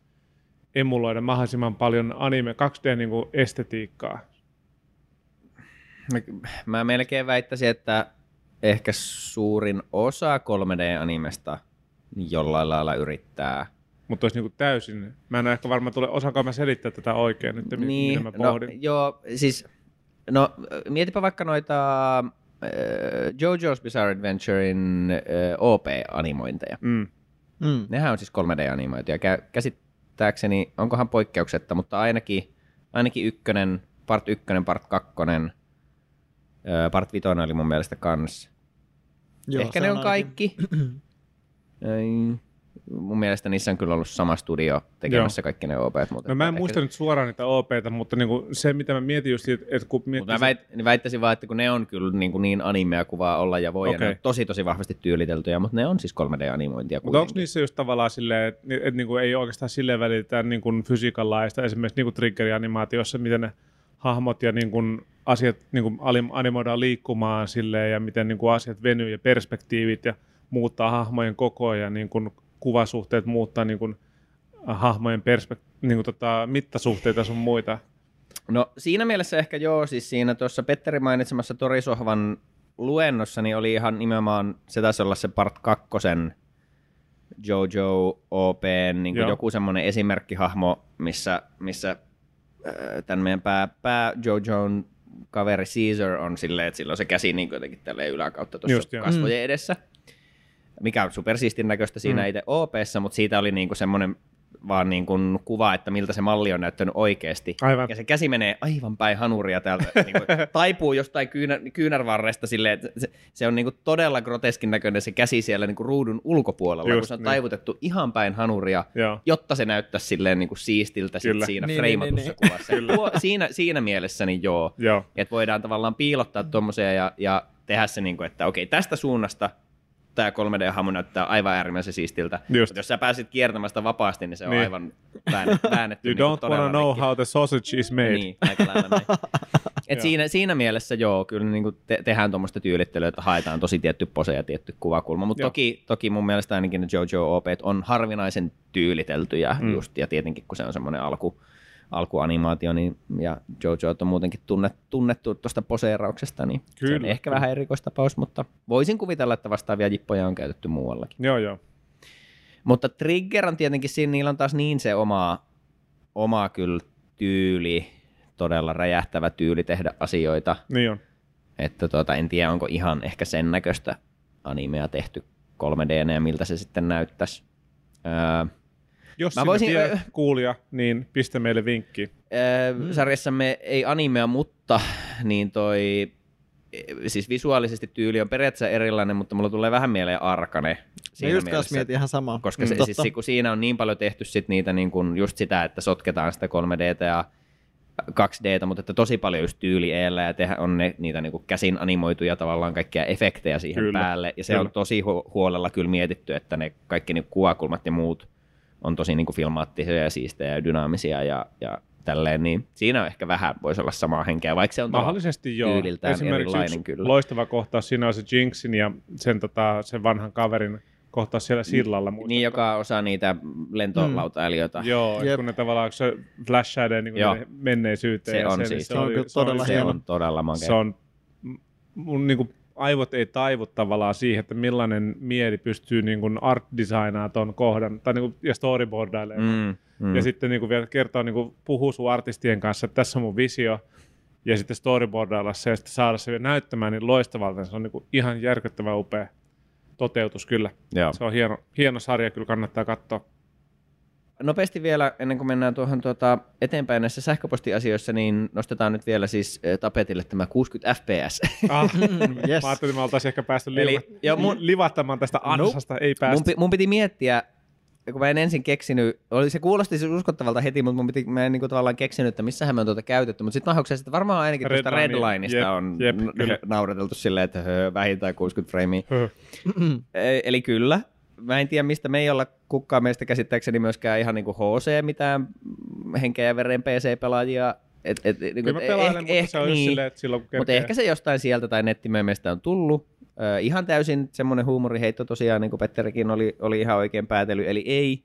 emuloida mahdollisimman paljon anime 2D-estetiikkaa? Mä melkein väittäisin, että ehkä suurin osa 3D-animesta jollain lailla yrittää. Mutta olisi niinku täysin. Mä en ole ehkä varmaan osaanko mä selittää tätä oikein nyt, niin, mitä mä pohdin. Joo, siis, mietipä vaikka noita JoJo's Bizarre Adventurein OP-animointeja. Nehän on siis 3D-animointeja. Käsittääkseni, onkohan poikkeuksetta, mutta ainakin ykkönen, part 1, part 2, part 5 oli mun mielestä kans. Joo, ehkä ne on kaikki. Mun mielestä niissä on kyllä ollut sama studio tekemässä kaikki ne OP-t. Mutta mä en muista nyt suoraan niitä OP-tä, mutta niinku se mitä mä mietin just, että kun mietin... Mä väittäisin vaan, että kun ne on kyllä niin animea kuvaa olla ja voi, ja ne on tosi vahvasti tyyliteltyjä, mutta ne on siis 3D-animointia. Mutta onko niissä just tavallaan silleen, että niinku ei oikeastaan silleen välitetä niinku fysiikan laista, esimerkiksi niinku triggeri-animaatiossa, miten ne hahmot ja niinku asiat niinku animoidaan liikkumaan silleen, ja miten niinku asiat venyy ja perspektiivit ja muuttaa hahmojen kokoa ja niinku kuvasuhteet muuttaa niinku hahmojen mittasuhteita sun muita. No siinä mielessä ehkä joo, siis siinä tuossa Petteri mainitsemassa Tori Sohvan luennossa niin oli ihan nimenomaan, se taisi olla se part 2:n JoJo OP, niin kuin joku semmoinen esimerkkihahmo, missä tämän meidän pää JoJon kaveri Caesar on silleen, että sillä on se käsi niin jotenkin tälleen yläkautta tuossa kasvojen edessä, mikä on supersiistin näköistä siinä itse OP:ssä, mutta siitä oli niin kuin semmoinen vaan niin kuin kuva, että miltä se malli on näyttänyt oikeasti. Aivan. Ja se käsi menee aivan päin hanuria täältä, niin kuin taipuu jostain kyynärvarresta silleen, että se on niin kuin todella groteskin näköinen se käsi siellä niin kuin ruudun ulkopuolella, just, kun se on taivutettu ihan päin hanuria, joo, jotta se näyttäisi silleen niin kuin siistiltä sit siinä niin, freimatussa niin, kuvassa. Niin. Siinä mielessä niin joo. Että voidaan tavallaan piilottaa tuommoisia ja tehdä se, niin kuin, että okei, tästä suunnasta tämä 3D-hahmo näyttää aivan äärimmäisen siistiltä. Jos sä pääsit kiertämään sitä vapaasti, niin se on aivan väännetty. You niin don't wanna know how the sausage is made. Niin, aika lailla näin. Et siinä mielessä joo, kyllä niin tehdään tuommoista tyylittelyä, että haetaan tosi tietty pose ja tietty kuvakulma. Mutta toki mun mielestä ainakin ne JoJo OP on harvinaisen tyyliteltyjä just, ja tietenkin kun se on semmoinen alkuanimaatio, niin, ja JoJo on muutenkin tunnettu tuosta poseerauksesta, niin kyllä, se on ehkä vähän erikoistapaus, mutta voisin kuvitella, että vastaavia jippoja on käytetty muuallakin. Joo. Mutta Trigger on tietenkin siinä, niillä on taas niin se oma kyllä tyyli, todella räjähtävä tyyli tehdä asioita. Niin on. Että en tiedä, onko ihan ehkä sen näköistä animea tehty 3D:nä ja miltä se sitten näyttäisi. Jos sinä tiedät kuulija, niin pistä meille vinkki. Sarjassamme ei animea, mutta niin siis visuaalisesti tyyli on periaatteessa erilainen, mutta mulla tulee vähän mieleen Arcane. Mä just kanssa mietin ihan samaa. Koska siis, kun siinä on niin paljon tehty sit niitä, niin kun just sitä, että sotketaan sitä 3D:tä ja 2D:tä, mutta että tosi paljon just tyyli eellä ja tehdä on niitä niin kuin käsin animoituja tavallaan kaikkia efektejä siihen päälle. Ja se on tosi huolella kyllä mietitty, että ne kaikki niin kuvakulmat ja muut on tosi niin kuin filmaattisia ja siistejä ja dynaamisia ja tälleen, niin siinä on ehkä vähän, voisi olla samaa henkeä, vaikka se on mahdollisesti tyyliltään esimerkiksi erilainen kyllä. Loistava kohtaus siinä on se Jinxin ja sen vanhan kaverin kohtaus siellä sillalla. Niin, joka osaa niitä lentolautailijoita. Joo, kun ne tavallaan se flashaidee niin menneisyyteen. Se on siis. Se on todella makea. Se on mun niinku aivot ei taivu tavallaan siihen, että millainen mieli pystyy niin kuin art-designaamaan tuon kohdan tai niin kuin, ja storyboardailemaan. Ja sitten niin kuin vielä kertoo, niin kuin puhuu sun artistien kanssa, että tässä on mun visio, ja sitten storyboardailla se ja sitten saada se vielä näyttämään niin loistavalta. Se on niin kuin ihan järkyttävän upea toteutus kyllä. Joo. Se on hieno sarja, kyllä kannattaa katsoa. Nopeasti vielä, ennen kuin mennään tuohon eteenpäin näissä sähköpostiasioissa, niin nostetaan nyt vielä siis tapetille tämä 60 fps. Yes. Mä ajattelin, että me oltaisiin ehkä päästy livahtamaan tästä ansasta, ei päästä. Mun piti miettiä, kun mä en ensin keksinyt, se kuulosti siis uskottavalta heti, mutta mä en tavallaan keksinyt, että missähän me on käytetty, mutta sitten mahdollisesti, että varmaan ainakin tuosta Redlineista on naureteltu silleen, että vähintään 60 framea. Eli kyllä. Mä en tiedä, mistä me ei olla kukkaan meistä käsittääkseni myöskään ihan niinku HC mitään henkeä ja veren PC-pelaajia. Mä pelailen, mutta se on just silleen, että silloin kun kerkee. Mutta ehkä se jostain sieltä tai nettimeemeistä on tullut. Ihan täysin semmoinen huumoriheitto tosiaan, niin kuin Petterikin oli ihan oikein päätely. Eli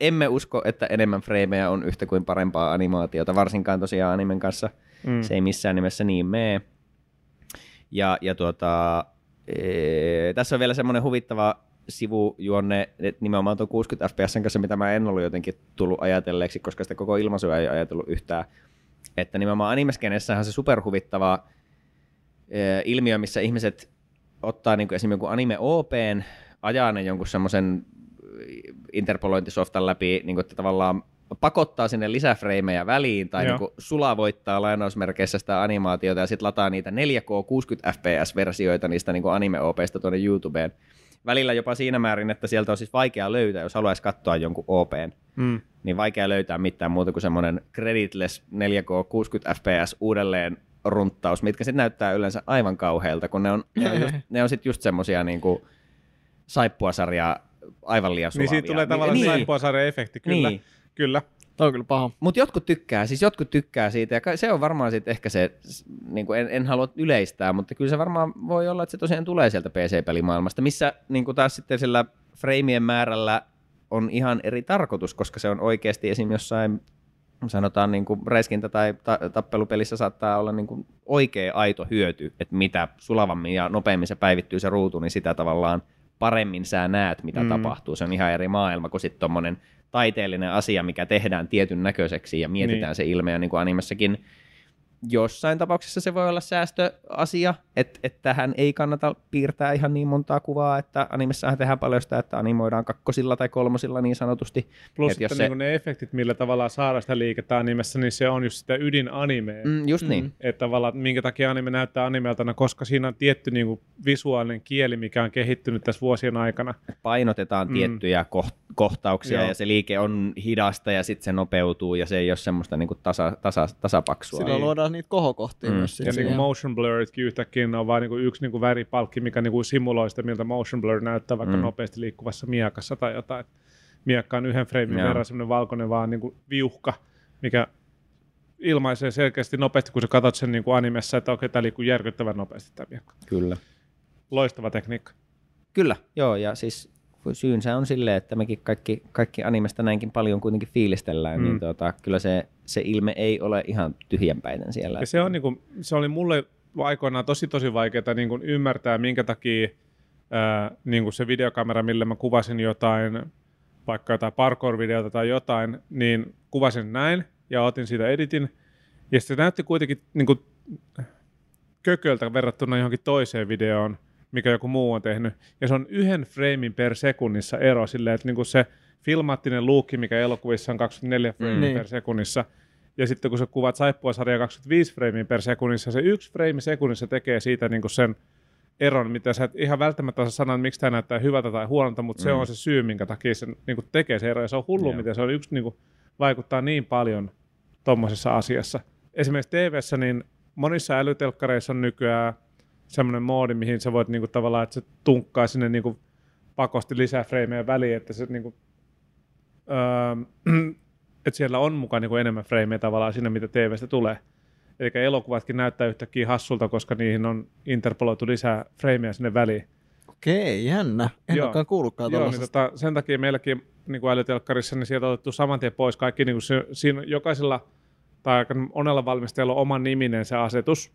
emme usko, että enemmän freimejä on yhtä kuin parempaa animaatiota, varsinkaan tosiaan animen kanssa. Se ei missään nimessä niin mene. Tässä on vielä semmoinen huvittava sivujuonne, että nimenomaan tuon 60 fps:n kanssa, mitä mä en ollut jotenkin tullut ajatelleeksi, koska sitä koko ilmaisua ei ajatellut yhtään. Että nimenomaan animeskenessähän on se superhuvittava ilmiö, missä ihmiset ottaa niin kuin esimerkiksi jonkun anime OP:n, ajaa ne jonkun semmoisen interpolointisoftan läpi, niin kuin, että tavallaan pakottaa sinne lisäfreimejä väliin tai niin kuin sulavoittaa lainausmerkeissä sitä animaatiota ja sitten lataa niitä 4K 60 fps-versioita niistä niin kuin anime OP:sta tuonne YouTubeen. Välillä jopa siinä määrin, että sieltä on siis vaikea löytää, jos haluaisi katsoa jonkun OP:n, niin vaikea löytää mitään muuta kuin semmoinen creditless 4K 60 fps uudelleen runttaus, mitkä sitten näyttää yleensä aivan kauhealta, kun ne on sitten just semmoisia niinku saippuasarjaa aivan liian sulavia. Niin siitä tulee tavallaan saippuasarja-efekti, kyllä. Niin. Kyllä. Tämä on kyllä paha. Mutta jotkut tykkää siitä, ja se on varmaan sitten ehkä se, niin kuin en halua yleistää, mutta kyllä se varmaan voi olla, että se tosiaan tulee sieltä PC-pelimaailmasta, missä niin kuin taas sitten sillä freimien määrällä on ihan eri tarkoitus, koska se on oikeasti esimerkiksi jossain sanotaan niin kuin räiskintä tai tappelupelissä saattaa olla niin kuin oikea aito hyöty, että mitä sulavammin ja nopeammin se päivittyy se ruutu, niin sitä tavallaan paremmin sä näet, mitä tapahtuu. Se on ihan eri maailma kuin sitten tommonen taiteellinen asia, mikä tehdään tietyn näköiseksi ja mietitään se ilmeä niin kuin animessakin. Jossain tapauksessa se voi olla säästöasia, että tähän ei kannata piirtää ihan niin montaa kuvaa, että animessahan tehdään paljon sitä, että animoidaan kakkosilla tai kolmosilla niin sanotusti. Plus että se... niin ne efektit, millä tavallaan saadaan sitä liikettä animessa, niin se on just sitä ydinanimea. Just niin. Että tavallaan minkä takia anime näyttää animeltana, koska siinä on tietty niin kuin visuaalinen kieli, mikä on kehittynyt tässä vuosien aikana. Painotetaan tiettyjä kohtauksia ja se liike on hidasta ja sitten se nopeutuu ja se ei ole semmoista niin kuin tasapaksua. Sillä luodaan niitä kohokohtia myös. Ja niin motion blurritkin yhtäkkiä on vain niin yksi niin väripalkki, mikä niin simuloi sitä, miltä motion blur näyttää vaikka nopeasti liikkuvassa miekassa tai jotain. Miekka on yhden freimin verran semmoinen valkoinen vaan niin viuhka, mikä ilmaisee selkeästi nopeasti, kun sä katsot sen niin animessa, että okei, tämä liikkuu järkyttävän nopeasti tämä miekka. Kyllä. Loistava tekniikka. Kyllä, joo, ja siis syynsä on silleen, että mekin kaikki animesta näinkin paljon kuitenkin fiilistellään, niin kyllä se ilme ei ole ihan tyhjänpäinen siellä. Ja se on niin kuin, se oli mulle aikoinaan tosi vaikeaa niin kuin ymmärtää, minkä takia niin kuin se videokamera, millä mä kuvasin jotain, vaikka jotain parkour-videota tai jotain, niin kuvasin näin ja otin siitä editin. Ja se näytti kuitenkin niin kuin kököltä verrattuna johonkin toiseen videoon, mikä joku muu on tehnyt. Ja se on yhden freimin per sekunnissa ero silleen, että niinku se filmaattinen luukki, mikä elokuvissa on 24 freimin per sekunnissa, ja sitten kun sä kuvaat saippuasarjaa 25 freimin per sekunnissa, se yksi freimi sekunnissa tekee siitä niinku sen eron, mitä sä et ihan välttämättä osaa sanoa, miksi tämä näyttää hyvältä tai huonolta, mutta se on se syy, minkä takia se niinku tekee se ero. Ja se on hullu, miten se on yksi niinku vaikuttaa niin paljon tommosessa asiassa. Esimerkiksi TV:ssä niin monissa älytelkkareissa on nykyään semmoinen moodi, mihin sä voit niinku tavallaan, että se tunkkaa sinne niinku pakosti lisää freimejä väliin, että se niinku, että siellä on mukaan niinku enemmän freimejä tavallaan siinä, mitä TV:stä tulee. Eli elokuvatkin näyttää yhtäkkiä hassulta, koska niihin on interpoloitu lisää freimejä sinne väliin. Okei, jännä. En olekaan kuullutkaan tuollaisesta. Niin sen takia meilläkin niinku älytelkkarissa niin sieltä on otettu saman tien pois kaikki. Niinku siinä jokaisella tai onella valmistajalla on oman niminen se asetus.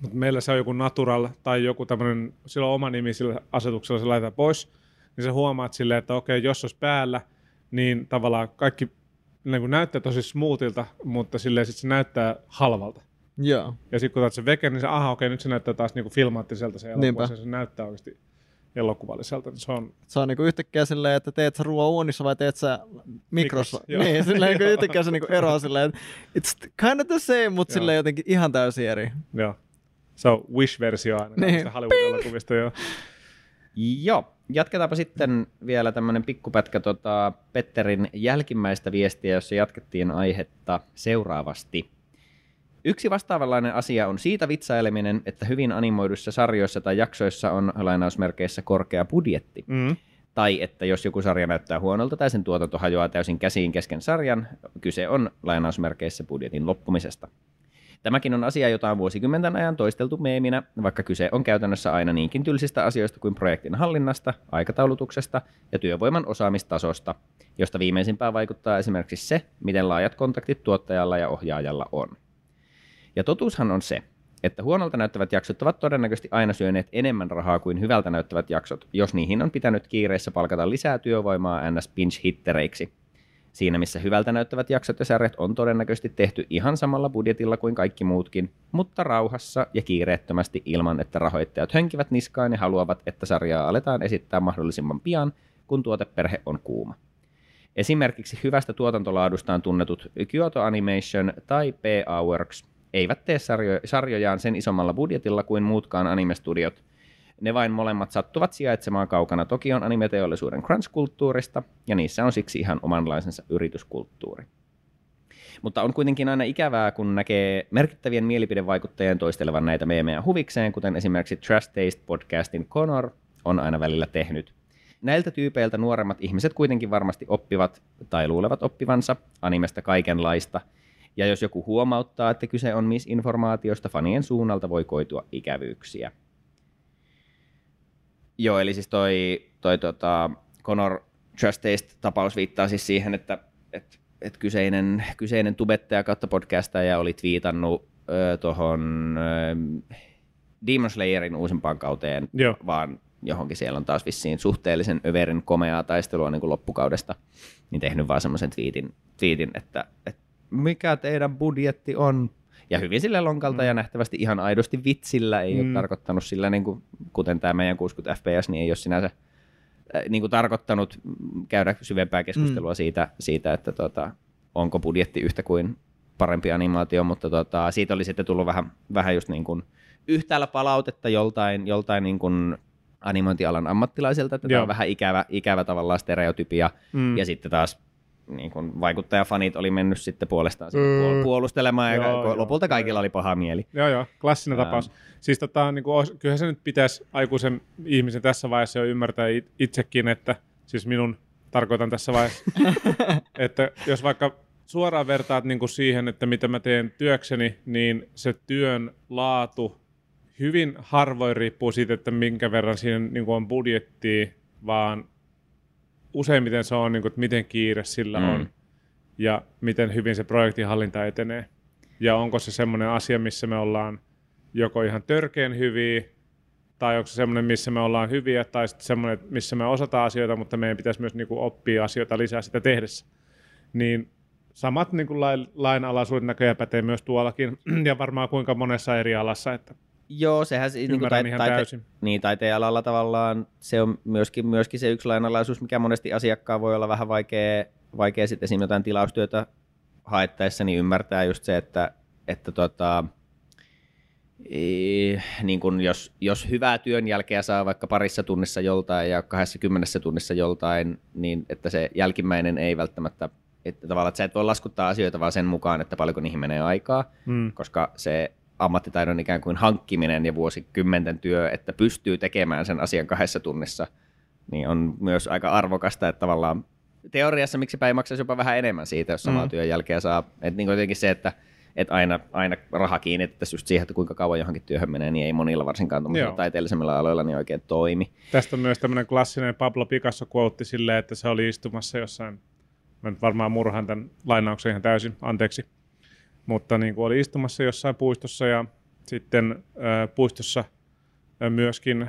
Mutta meillä se on joku natural tai joku tämmöinen, sillä on oma nimi sillä asetuksella, se laitetaan pois, niin sä huomaat silleen, että okei, jos olisi päällä, niin tavallaan kaikki niin näyttää tosi smoothilta, mutta silleen sitten se näyttää halvalta. Joo. Ja sitten kun otat sen veke, niin se, nyt se näyttää taas niin filmaattiselta se elokuva, se näyttää oikeasti elokuvalliselta. Niin se on niinku yhtäkkiä silleen, että teet sä ruoan uunissa vai teet sä mikrossa. Niin, silleen yhtäkkiä se niinku eroaa silleen, että it's kind of the same, mutta silleen jotenkin ihan täysin eri. Joo. Se on Wish-versio aina kaikista Hollywood-elokuvista. Joo, jatketaanpa sitten vielä tämmöinen pikkupätkä Petterin jälkimmäistä viestiä, jossa jatkettiin aihetta seuraavasti. Yksi vastaavanlainen asia on siitä vitsaileminen, että hyvin animoiduissa sarjoissa tai jaksoissa on lainausmerkeissä korkea budjetti. Tai että jos joku sarja näyttää huonolta tai sen tuotanto hajoaa täysin käsiin kesken sarjan, kyse on lainausmerkeissä budjetin loppumisesta. Tämäkin on asia, jota on vuosikymmenten ajan toisteltu meeminä, vaikka kyse on käytännössä aina niinkin tylsistä asioista kuin projektin hallinnasta, aikataulutuksesta ja työvoiman osaamistasosta, josta viimeisimpään vaikuttaa esimerkiksi se, miten laajat kontaktit tuottajalla ja ohjaajalla on. Ja totuushan on se, että huonolta näyttävät jaksot ovat todennäköisesti aina syöneet enemmän rahaa kuin hyvältä näyttävät jaksot, jos niihin on pitänyt kiireessä palkata lisää työvoimaa ns. Pinch-hittereiksi. Siinä, missä hyvältä näyttävät jaksot ja sarjat on todennäköisesti tehty ihan samalla budjetilla kuin kaikki muutkin, mutta rauhassa ja kiireettömästi ilman, että rahoittajat hönkivät niskaan ja haluavat, että sarjaa aletaan esittää mahdollisimman pian, kun tuoteperhe on kuuma. Esimerkiksi hyvästä tuotantolaadustaan tunnetut Kyoto Animation tai PA Works eivät tee sarjojaan sen isommalla budjetilla kuin muutkaan anime-studiot. Ne vain molemmat sattuvat sijaitsemaan kaukana Tokion animeteollisuuden crunch-kulttuurista, ja niissä on siksi ihan omanlaisensa yrityskulttuuri. Mutta on kuitenkin aina ikävää, kun näkee merkittävien mielipidevaikuttajien toistelevan näitä meemejä huvikseen, kuten esimerkiksi Trash Taste-podcastin Connor on aina välillä tehnyt. Näiltä tyypeiltä nuoremmat ihmiset kuitenkin varmasti oppivat, tai luulevat oppivansa, animesta kaikenlaista, ja jos joku huomauttaa, että kyse on misinformaatiosta, fanien suunnalta voi koitua ikävyyksiä. Joo, eli siis toi Connor Trash Taste-tapaus viittaa siis siihen, että että kyseinen tubettaja kautta podcastaja oli twiitannut tuohon Demon Slayerin uusimpaan kauteen, joo, vaan johonkin siellä on taas vissiin suhteellisen överin komeaa taistelua niin kuin loppukaudesta, niin tehnyt vaan semmoisen twiitin että mikä teidän budjetti on. Ja hyvin sillä lonkalta ja nähtävästi ihan aidosti vitsillä, ei ole tarkoittanut sillä, niin kuin, kuten tämä meidän 60 fps, niin ei ole sinänsä niin kuin tarkoittanut käydä syvempää keskustelua siitä että onko budjetti yhtä kuin parempi animaatio, mutta siitä oli sitten tullut vähän just niin kuin yhtäällä palautetta joltain niin kuin animointialan ammattilaiselta, että tämä on vähän ikävä tavallaan stereotypia, ja sitten taas niin kuin vaikuttajafanit oli mennyt sitten puolestaan puolustelemaan, ja lopulta kaikilla oli paha mieli. Joo, klassinen tapaus. Siis niin kuin, kyllähän se nyt pitäisi aikuisen ihmisen tässä vaiheessa jo ymmärtää itsekin, että siis minun tarkoitan tässä vaiheessa, että jos vaikka suoraan vertaat niin kuin siihen, että mitä mä teen työkseni, niin se työn laatu hyvin harvoin riippuu siitä, että minkä verran siinä niin kuin on budjettia, vaan useimmiten se on, niin kuin, että miten kiire sillä on ja miten hyvin se projektinhallinta etenee. Ja onko se semmoinen asia, missä me ollaan joko ihan törkeen hyviä, tai onko se semmoinen, missä me ollaan hyviä, tai sitten semmoinen, missä me osataan asioita, mutta meidän pitäisi myös niin kuin, oppia asioita lisää sitä tehdessä. Niin samat niin kuin, lainalaisuudet näköjään pätee myös tuollakin, ja varmaan kuinka monessa eri alassa, että joo, sehän niin taiteenalalla tavallaan se on myöskin se yksi lainalaisuus, mikä monesti asiakkaan voi olla vähän vaikea sitten esimerkiksi jotain tilaustyötä haettaessa, niin ymmärtää just se, että niin kun jos hyvää työn jälkeä saa vaikka parissa tunnissa joltain ja 20 tunnissa joltain, niin että se jälkimmäinen ei välttämättä, että tavallaan että sä et voi laskuttaa asioita vaan sen mukaan, että paljonko niihin menee aikaa, koska se ammattitaidon ikään kuin hankkiminen ja vuosikymmenten työ, että pystyy tekemään sen asian 2 tunnissa, niin on myös aika arvokasta, että tavallaan teoriassa miksipä ei maksaisi jopa vähän enemmän siitä, jos samaa työn jälkeen saa. Että niin jotenkin se, että aina raha kiinnitettäisiin just siihen, että kuinka kauan johonkin työhön menee, niin ei monilla varsinkaan taiteellisemmilla aloilla niin oikein toimi. Tästä on myös tämmöinen klassinen Pablo Picasso-quote silleen, että se oli istumassa jossain, mä nyt varmaan murhaan tämän lainauksen ihan täysin, anteeksi. Mutta niin kuin oli istumassa jossain puistossa ja sitten puistossa myöskin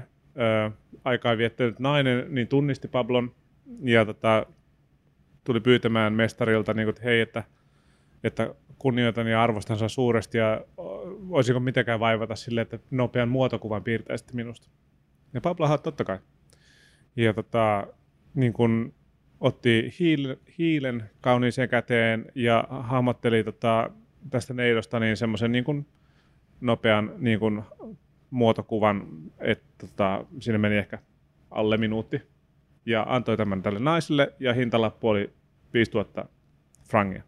aikaa viettänyt nainen niin tunnisti Pablon ja tuli pyytämään mestarilta, niin kuin, että hei, että kunnioitan ja arvostan sinua suuresti ja olisiko mitenkään vaivata silleen, että nopean muotokuvan piirtäisit minusta. Ja Pablohan totta kai. Ja niin kuin otti hiilen kauniiseen käteen ja hahmotteli tästä neidosta niin semmoisen niin kuin nopean niin kuin muotokuvan, että siinä meni ehkä alle minuutti ja antoi tämän tälle naiselle ja hintalappu oli 5000 frangia.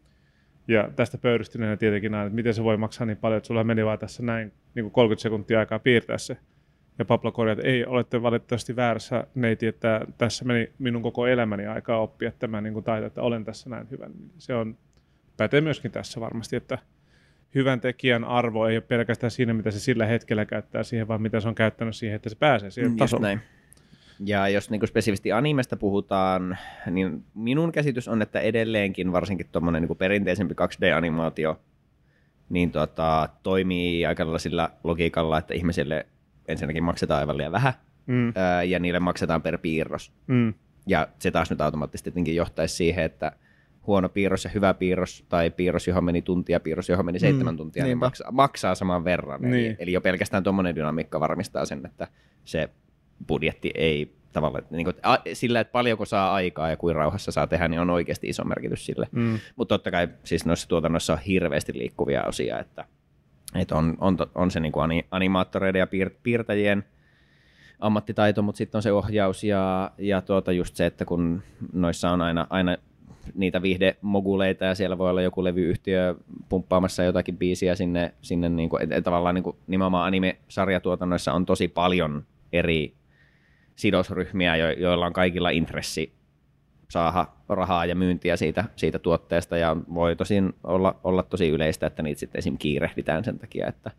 Ja tästä pöyristyneenä tietenkin aina, että miten se voi maksaa niin paljon, että sulla meni vaan tässä näin niin kuin 30 sekuntia aikaa piirtää se. Ja Pablo korjaa, että ei, olette valitettavasti väärässä neiti, että tässä meni minun koko elämäni aikaa oppia tämä niin kuin taito, että olen tässä näin hyvä. Se on pätee myöskin tässä varmasti, että hyvän tekijän arvo ei ole pelkästään siinä, mitä se sillä hetkellä käyttää siihen, vaan mitä se on käyttänyt siihen, että se pääsee siihen tasolle. Ja jos niin kuin spesifisti animesta puhutaan, niin minun käsitys on, että edelleenkin varsinkin tuommoinen niin kuin perinteisempi 2D-animaatio niin toimii aika lailla sillä logiikalla, että ihmisille ensinnäkin maksetaan aivan liian vähän ja niille maksetaan per piirros. Ja se taas nyt automaattisesti tietenkin johtaisi siihen, että huono piirros ja hyvä piirros, tai piirros, johon meni tuntia, piirros, johon meni 7 tuntia, niin maksaa saman verran. Niin. Eli jo pelkästään tuommoinen dynamiikka varmistaa sen, että se budjetti ei tavallaan, niin kuin, sillä, että paljonko saa aikaa ja kuin rauhassa saa tehdä, niin on oikeasti iso merkitys sille. Mutta totta kai siis noissa tuotannoissa on hirveästi liikkuvia osia, että on se niin kuin animaattoreiden ja piirtäjien ammattitaito, mutta sitten on se ohjaus ja just se, että kun noissa on aina niitä viihdemoguleita ja siellä voi olla joku levyyhtiö pumppaamassa jotakin biisiä sinne niin kuin, tavallaan niin kuin nimenomaan anime-sarjatuotannoissa on tosi paljon eri sidosryhmiä, joilla on kaikilla intressi saada rahaa ja myyntiä siitä tuotteesta ja voi tosin olla tosi yleistä, että niitä sitten esimerkiksi kiirehditään sen takia, että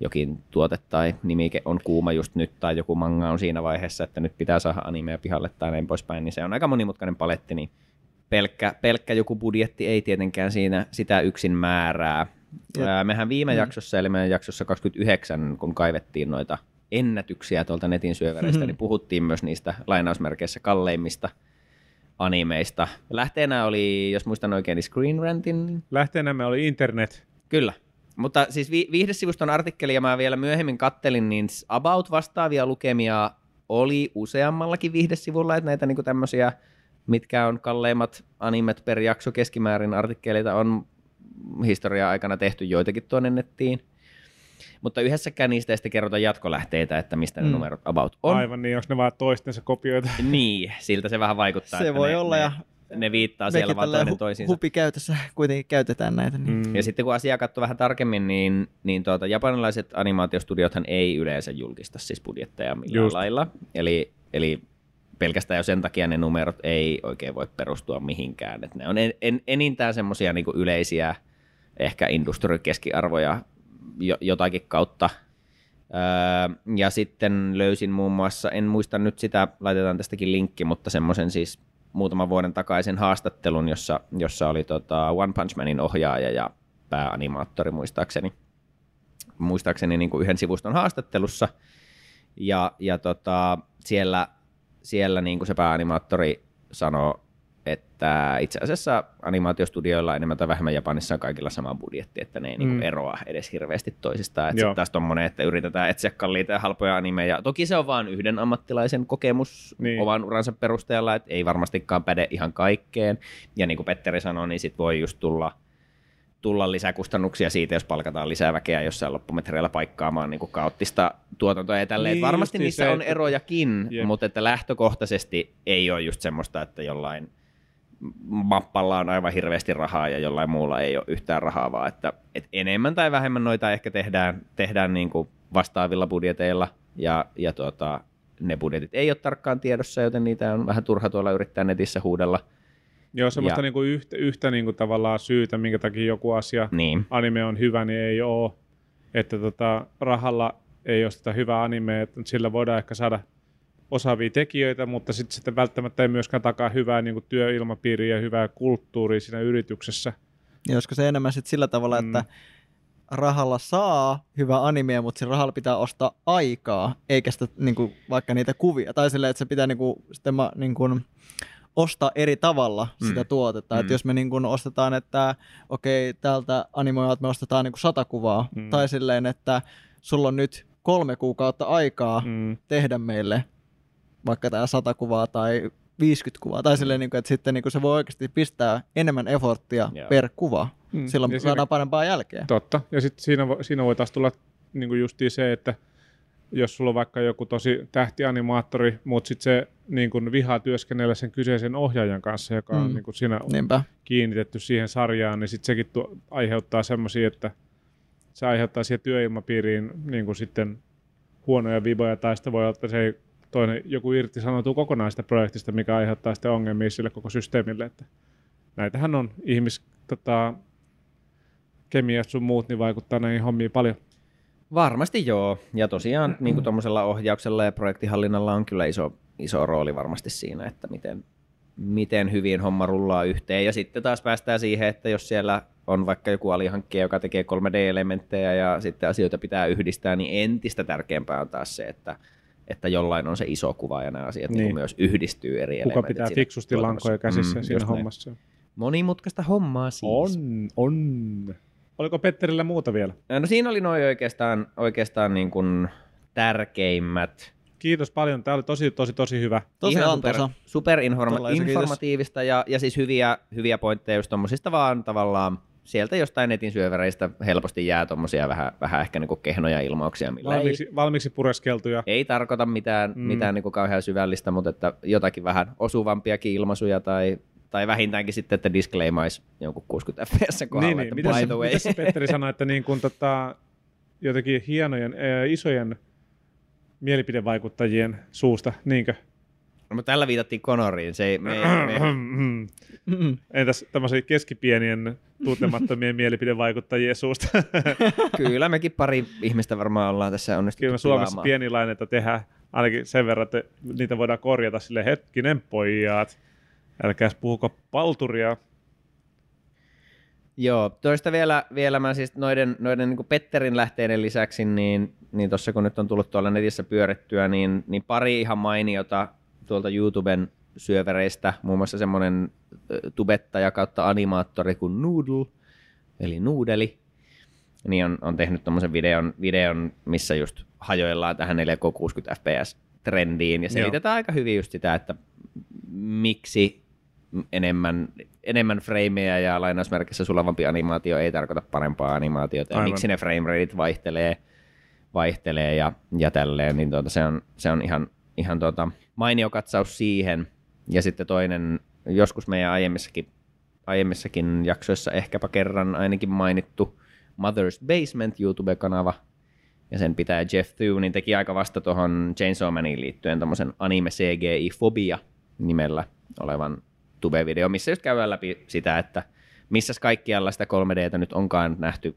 jokin tuote tai nimike on kuuma just nyt tai joku manga on siinä vaiheessa, että nyt pitää saada animea pihalle tai näin poispäin, niin se on aika monimutkainen paletti, niin pelkkä joku budjetti ei tietenkään siinä sitä yksin määrää. Mehän viime jaksossa, eli meidän jaksossa 29, kun kaivettiin noita ennätyksiä tuolta netin syövereistä, niin puhuttiin myös niistä lainausmerkeissä kalleimmista animeista. Lähteenä oli, jos muistan oikein, niin Screen Rantin. Lähteenä me oli internet. Kyllä. Mutta siis viihdesivuston artikkeli, ja mä vielä myöhemmin kattelin, niin about vastaavia lukemia oli useammallakin viihdesivulla, että näitä niinku tämmöisiä, mitkä on kalleimmat animet per jakso keskimäärin artikkeleita on historiaa aikana tehty joitakin tuonne nettiin. Mutta yhdessäkään niistä ei sitten kerrota jatkolähteitä, että mistä ne numerot about on. Aivan niin, onko ne vaan toistensa kopioita? Niin, siltä se vähän vaikuttaa. Se voi olla ja... Ne viittaa siellä vaan toinen toisiinsa. Hupikäytössä kuitenkin käytetään näitä. Niin. Ja sitten kun asiaa katsoo vähän tarkemmin, niin japanilaiset animaatiostudiothan ei yleensä julkista siis budjetteja millään lailla. Eli pelkästään jo sen takia ne numerot ei oikein voi perustua mihinkään. Et ne on enintään semmoisia niinku yleisiä ehkä industrikeskiarvoja jotakin kautta. Ja sitten löysin muun muassa, en muista nyt sitä, laitetaan tästäkin linkki, mutta semmoisen siis muutaman vuoden takaisen haastattelun, jossa oli One Punch Manin ohjaaja ja pääanimaattori muistaakseni niin kuin yhden sivuston haastattelussa. Ja siellä niin kuin se pääanimaattori sanoi, että itse asiassa animaatiostudioilla enemmän tai vähemmän Japanissa on kaikilla sama budjetti, että ne ei niin kuin eroa edes hirveästi toisistaan. Että sitten taas tommoinen, että yritetään etsiä kalliita ja halpoja animeja. Toki se on vain yhden ammattilaisen kokemus oman uransa perusteella, että ei varmastikaan päde ihan kaikkeen. Ja niin kuin Petteri sanoi, niin sit voi just tulla lisäkustannuksia siitä, jos palkataan lisää väkeä jossain loppumetreillä paikkaamaan niin kuin kaoottista tuotantoa ja tälleen. Niin, varmasti niissä on erojakin, mutta että lähtökohtaisesti ei ole just semmoista, että jollain mappalla on aivan hirveästi rahaa ja jollain muulla ei ole yhtään rahaa, vaan että enemmän tai vähemmän noita ehkä tehdään niin kuin vastaavilla budjeteilla ja ne budjetit ei ole tarkkaan tiedossa, joten niitä on vähän turha tuolla yrittää netissä huudella. Joo, semmoista niin kuin yhtä niin kuin tavallaan syytä, minkä takia joku asia anime on hyvä, niin ei ole. Että rahalla ei ole sitä hyvää animea, että sillä voidaan ehkä saada osaavia tekijöitä, mutta sitten välttämättä ei myöskään takaa hyvää niin kuin työilmapiiriä ja hyvää kulttuuria siinä yrityksessä. Ja olisiko se enemmän sitten sillä tavalla, että rahalla saa hyvää animea, mutta sillä rahalla pitää ostaa aikaa, eikä sitä niin kuin, vaikka niitä kuvia. Tai silleen, että se pitää niin kuin, sitten ostaa eri tavalla sitä tuotetta. Että jos me niin kuin ostetaan, että okei, tältä animoijalta me ostetaan niin kuin 100 kuvaa, tai silleen, että sulla on nyt 3 kuukautta aikaa tehdä meille vaikka tämä 100 kuvaa tai 50 kuvaa, tai silleen, että sitten se voi oikeasti pistää enemmän eforttia per kuva. Silloin ja saadaan parempaa jälkeä. Totta, ja sitten siinä voi taas tulla niin justiin se, että jos sulla on vaikka joku tosi tähtianimaattori, mutta sitten se niin vihaa työskennellä sen kyseisen ohjaajan kanssa, joka on niin siinä kiinnitetty siihen sarjaan, niin sitten sekin aiheuttaa semmoisia, että se aiheuttaa siihen työilmapiiriin niin sitten huonoja viboja, tai sitä voi olla, että se ei toinen joku irtisanoutuu kokonaan sitä projektista, mikä aiheuttaa sitä ongelmia sille koko systeemille. Että näitähän on kemiat sun muut, niin vaikuttaa näihin hommiin paljon. Varmasti joo. Ja tosiaan niin kuin tuollaisella ohjauksella ja projektihallinnalla on kyllä iso rooli varmasti siinä, että miten hyvin homma rullaa yhteen. Ja sitten taas päästään siihen, että jos siellä on vaikka joku alihankkija, joka tekee 3D-elementtejä ja sitten asioita pitää yhdistää, niin entistä tärkeämpää on taas se, että jollain on se iso kuva ja nämä asiat niin myös yhdistyy eri elementit. Kuka pitää fiksusti lankoja käsissä siinä hommassa. Monimutkaista hommaa siis. On. Oliko Petterillä muuta vielä? No siinä oli noin oikeastaan niin kuin tärkeimmät. Kiitos paljon. Tämä oli tosi hyvä. Tosi superinformatiivista ja siis hyviä pointteja just tommosista vaan tavallaan. Sieltä jostain netin syövereistä helposti jää tommosia vähän ehkä niinku kehnoja ilmauksia. Valmiiksi pureskeltuja. Ei tarkoita mitään niinku kauhean syvällistä, mutta että jotakin vähän osuvampiakin ilmaisuja tai vähintäänkin sitten, että disclaimaisi jonkun 60 fps kohdalla. Niin, mitäs Petteri sanoi, että niin kun jotenkin hienojen, isojen mielipidevaikuttajien suusta, niinkö? No, tällä viitattiin Connoriin. Entäs tämmöisen keskipienien tuntemattomien mielipidevaikuttajien suusta? Kyllä mekin pari ihmistä varmaan ollaan tässä onnistuttu kyllä me Suomessa pilaamaan. Pienilainetta tehdään ainakin sen verran, että niitä voidaan korjata silleen, hetkinen pojat. Älkääs puhuko palturia. Joo, toista vielä mä siis noiden niin kuin Petterin lähteiden lisäksi, niin tuossa kun nyt on tullut tuolla netissä pyörittyä, niin pari ihan mainiota tuolta YouTuben syövereistä, muun muassa semmoinen tubettaja kautta animaattori kuin Noodle, eli Noodeli, niin on tehnyt tommosen videon, missä just hajoillaan tähän 4K 60 fps-trendiin, ja selitetään aika hyvin just sitä, että miksi enemmän frameja ja lainausmerkissä sulavampi animaatio ei tarkoita parempaa animaatiota, ja miksi ne framerate vaihtelee ja tälleen, niin se on ihan mainio katsaus siihen. Ja sitten toinen, joskus meidän aiemmissakin jaksoissa ehkäpä kerran ainakin mainittu Mother's Basement YouTube-kanava, ja sen pitää Jeff Thew, niin teki aika vasta tuohon Chainsaw Maniin liittyen tommosen anime CGI-fobia nimellä olevan tube-video, missä just käydään läpi sitä, että missäs kaikkialla sitä 3Dtä nyt onkaan nähty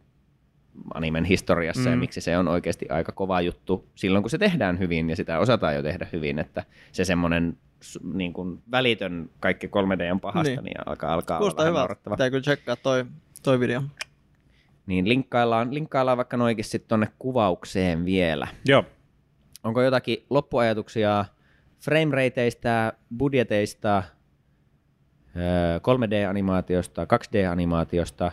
animen historiassa, ja miksi se on oikeasti aika kova juttu silloin, kun se tehdään hyvin, ja sitä osataan jo tehdä hyvin, että se semmoinen niin kuin välitön kaikki 3D on pahasta, niin alkaa olla vähän naurettava. Pitää kyllä tsekkaa toi video. Niin linkkaillaan vaikka noikin sitten tuonne kuvaukseen vielä. Joo. Onko jotakin loppuajatuksia framerateista, budjeteista, 3D-animaatiosta, 2D-animaatiosta?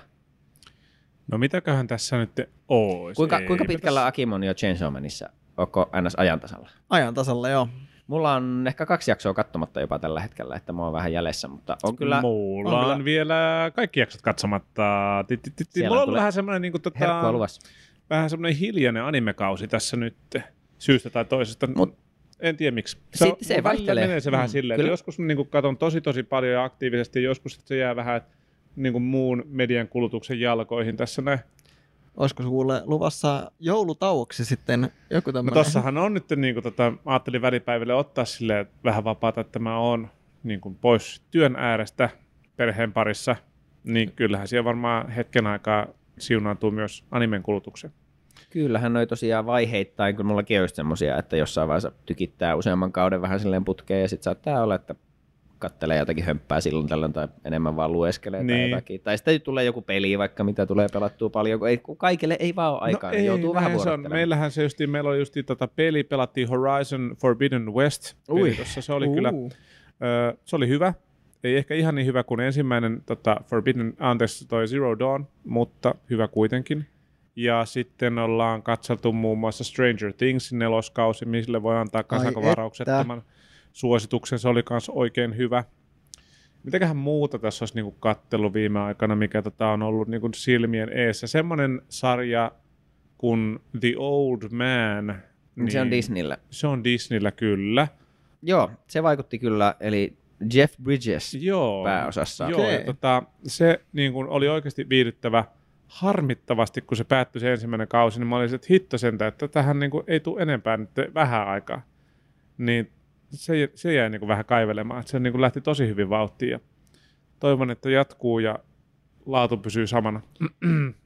No mitäköhän tässä nyt ois? Kuinka pitkällä Akim on jo Chainsaw Manissa? Onko aina ajantasalla? Ajantasalla, joo. Mulla on ehkä 2 jaksoa katsomatta jopa tällä hetkellä, että mä oon vähän jäljessä, mutta on kyllä... Mulla on vielä kaikki jaksot katsomatta. Mulla on vähän semmoinen niin kuin, vähän semmoinen hiljainen animekausi tässä nyt syystä tai toisesta. En tiedä miksi. Se vaihtelee. Menee se vähän silleen, että joskus niin kuin katson tosi paljon ja aktiivisesti, joskus se jää vähän niin kuin muun median kulutuksen jalkoihin tässä näin. Olisiko sulle luvassa joulutauoksi sitten joku tämmöinen? No tossahan on nyt, niin kuin, ajattelin välipäiville ottaa silleen vähän vapaata, että mä oon niin kuin pois työn äärestä perheen parissa, niin kyllähän siellä varmaan hetken aikaa siunaantuu myös animen kulutukseen. Kyllähän noi tosiaan vaiheittain, kun mullakin on just semmosia, että jossain vaiheessa tykittää useamman kauden vähän silleen putkeen, ja sit saattaa olla, että kattelee jotakin hömppää silloin tällöin tai enemmän vaan lueskelee tai jotakin. Tai sitten tulee joku peli vaikka, mitä tulee pelattua paljon, kun kaikille ei vaan ole aikaa, niin joutuu vähän vuorottelemaan. Meillähän se justiin, meillä oli justiin peli, pelattiin Horizon Forbidden West. Se oli kyllä, se oli hyvä. Ei ehkä ihan niin hyvä kuin ensimmäinen Zero Dawn, mutta hyvä kuitenkin. Ja sitten ollaan katseltu muun muassa Stranger Things 4. kausi, mille voi antaa kasakkovarauksettoman suosituksen, se oli myös oikein hyvä. Mitäköhän muuta tässä olisi niinku katsellut viime aikana, mikä on ollut niinku silmien eessä? Semmoinen sarja kuin The Old Man. Niin se on Disneyllä. Se on Disneyllä, kyllä. Joo, se vaikutti kyllä, eli Jeff Bridges pääosassa. Joo, okay. Se niinku oli oikeasti viihdyttävä. Harmittavasti, kun se päättyi se ensimmäinen kausi, niin mä olin, että hitto sentä, että tähän niinku ei tule enempää nyt vähän aikaa. Niin se jäi niin kuin vähän kaivelemaan, että se niin kuin lähti tosi hyvin vauhtiin ja toivon, että jatkuu ja laatu pysyy samana.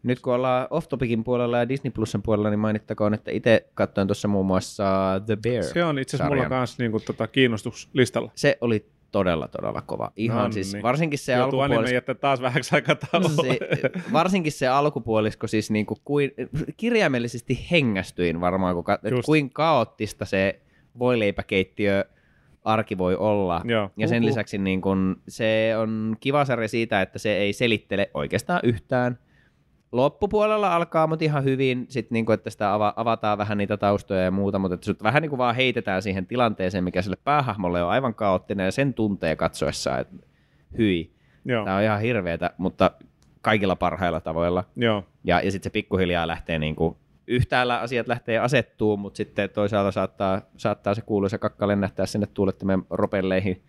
Nyt kun ollaan Off-Topicin puolella ja Disney Plusen puolella, niin mainittakoon, että itse katsoin tuossa muun muassa The Bear-sarjan. Se on itse asiassa mulla myös niin kuin kiinnostuslistalla. Se oli todella kova. Ihan siis varsinkin se alkupuolisko taas vähäksi aikaa tauolle. Varsinkin se alkupuolisko siis niin kuin kirjaimellisesti hengästyin varmaan, kuin kaoottista se voileipäkeittiö arki voi olla. Joo. Ja sen lisäksi niin kun, se on kiva sarja siitä, että se ei selittele oikeastaan yhtään. Loppupuolella alkaa, mutta ihan hyvin, sit, niin kun, että sitä avataan vähän niitä taustoja ja muuta, mutta että sut vähän niin kun vaan heitetään siihen tilanteeseen, mikä sille päähahmolle on aivan kaoottinen ja sen tuntee katsoessa, että hyi. Joo. Tämä on ihan hirveetä, mutta kaikilla parhailla tavoilla. Joo. Ja sitten se pikkuhiljaa lähtee niin kun, yhtäällä asiat lähtee asettuu, mutta sitten toisaalta saattaa se kuuluisa kakka lennähtää sinne tuulettimeen ropelleihin.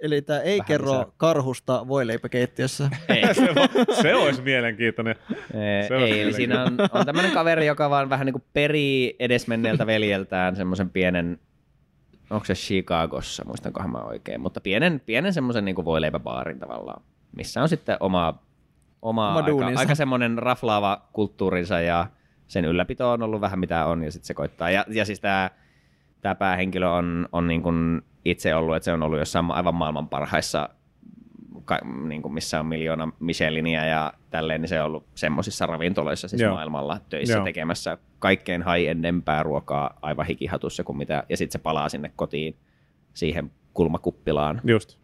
Eli tämä ei kerro lisää karhusta voileipäkeittiössä. Ei. Se olisi mielenkiintoinen. Ei, siinä on tämmöinen kaveri, joka vaan vähän niin kuin perii edesmenneeltä veljeltään semmoisen pienen, onko se Chicagossa, muistankohan mä oikein, mutta pienen semmoisen niin kuin voileipäbaarin tavallaan, missä on sitten oma aika semmoinen raflaava kulttuurinsa ja sen ylläpito on ollut vähän mitä on, ja sitten se koittaa. Ja siis tämä päähenkilö on niin kuin itse ollut, että se on ollut jossain aivan maailman parhaissa, niin kuin missä on 1 000 000 Michelinia ja tälleen, niin se on ollut semmoisissa ravintoloissa siis maailmalla töissä tekemässä kaikkein high-endempää ruokaa aivan hikihatussa kuin mitä, ja sitten se palaa sinne kotiin siihen kulmakuppilaan. Just.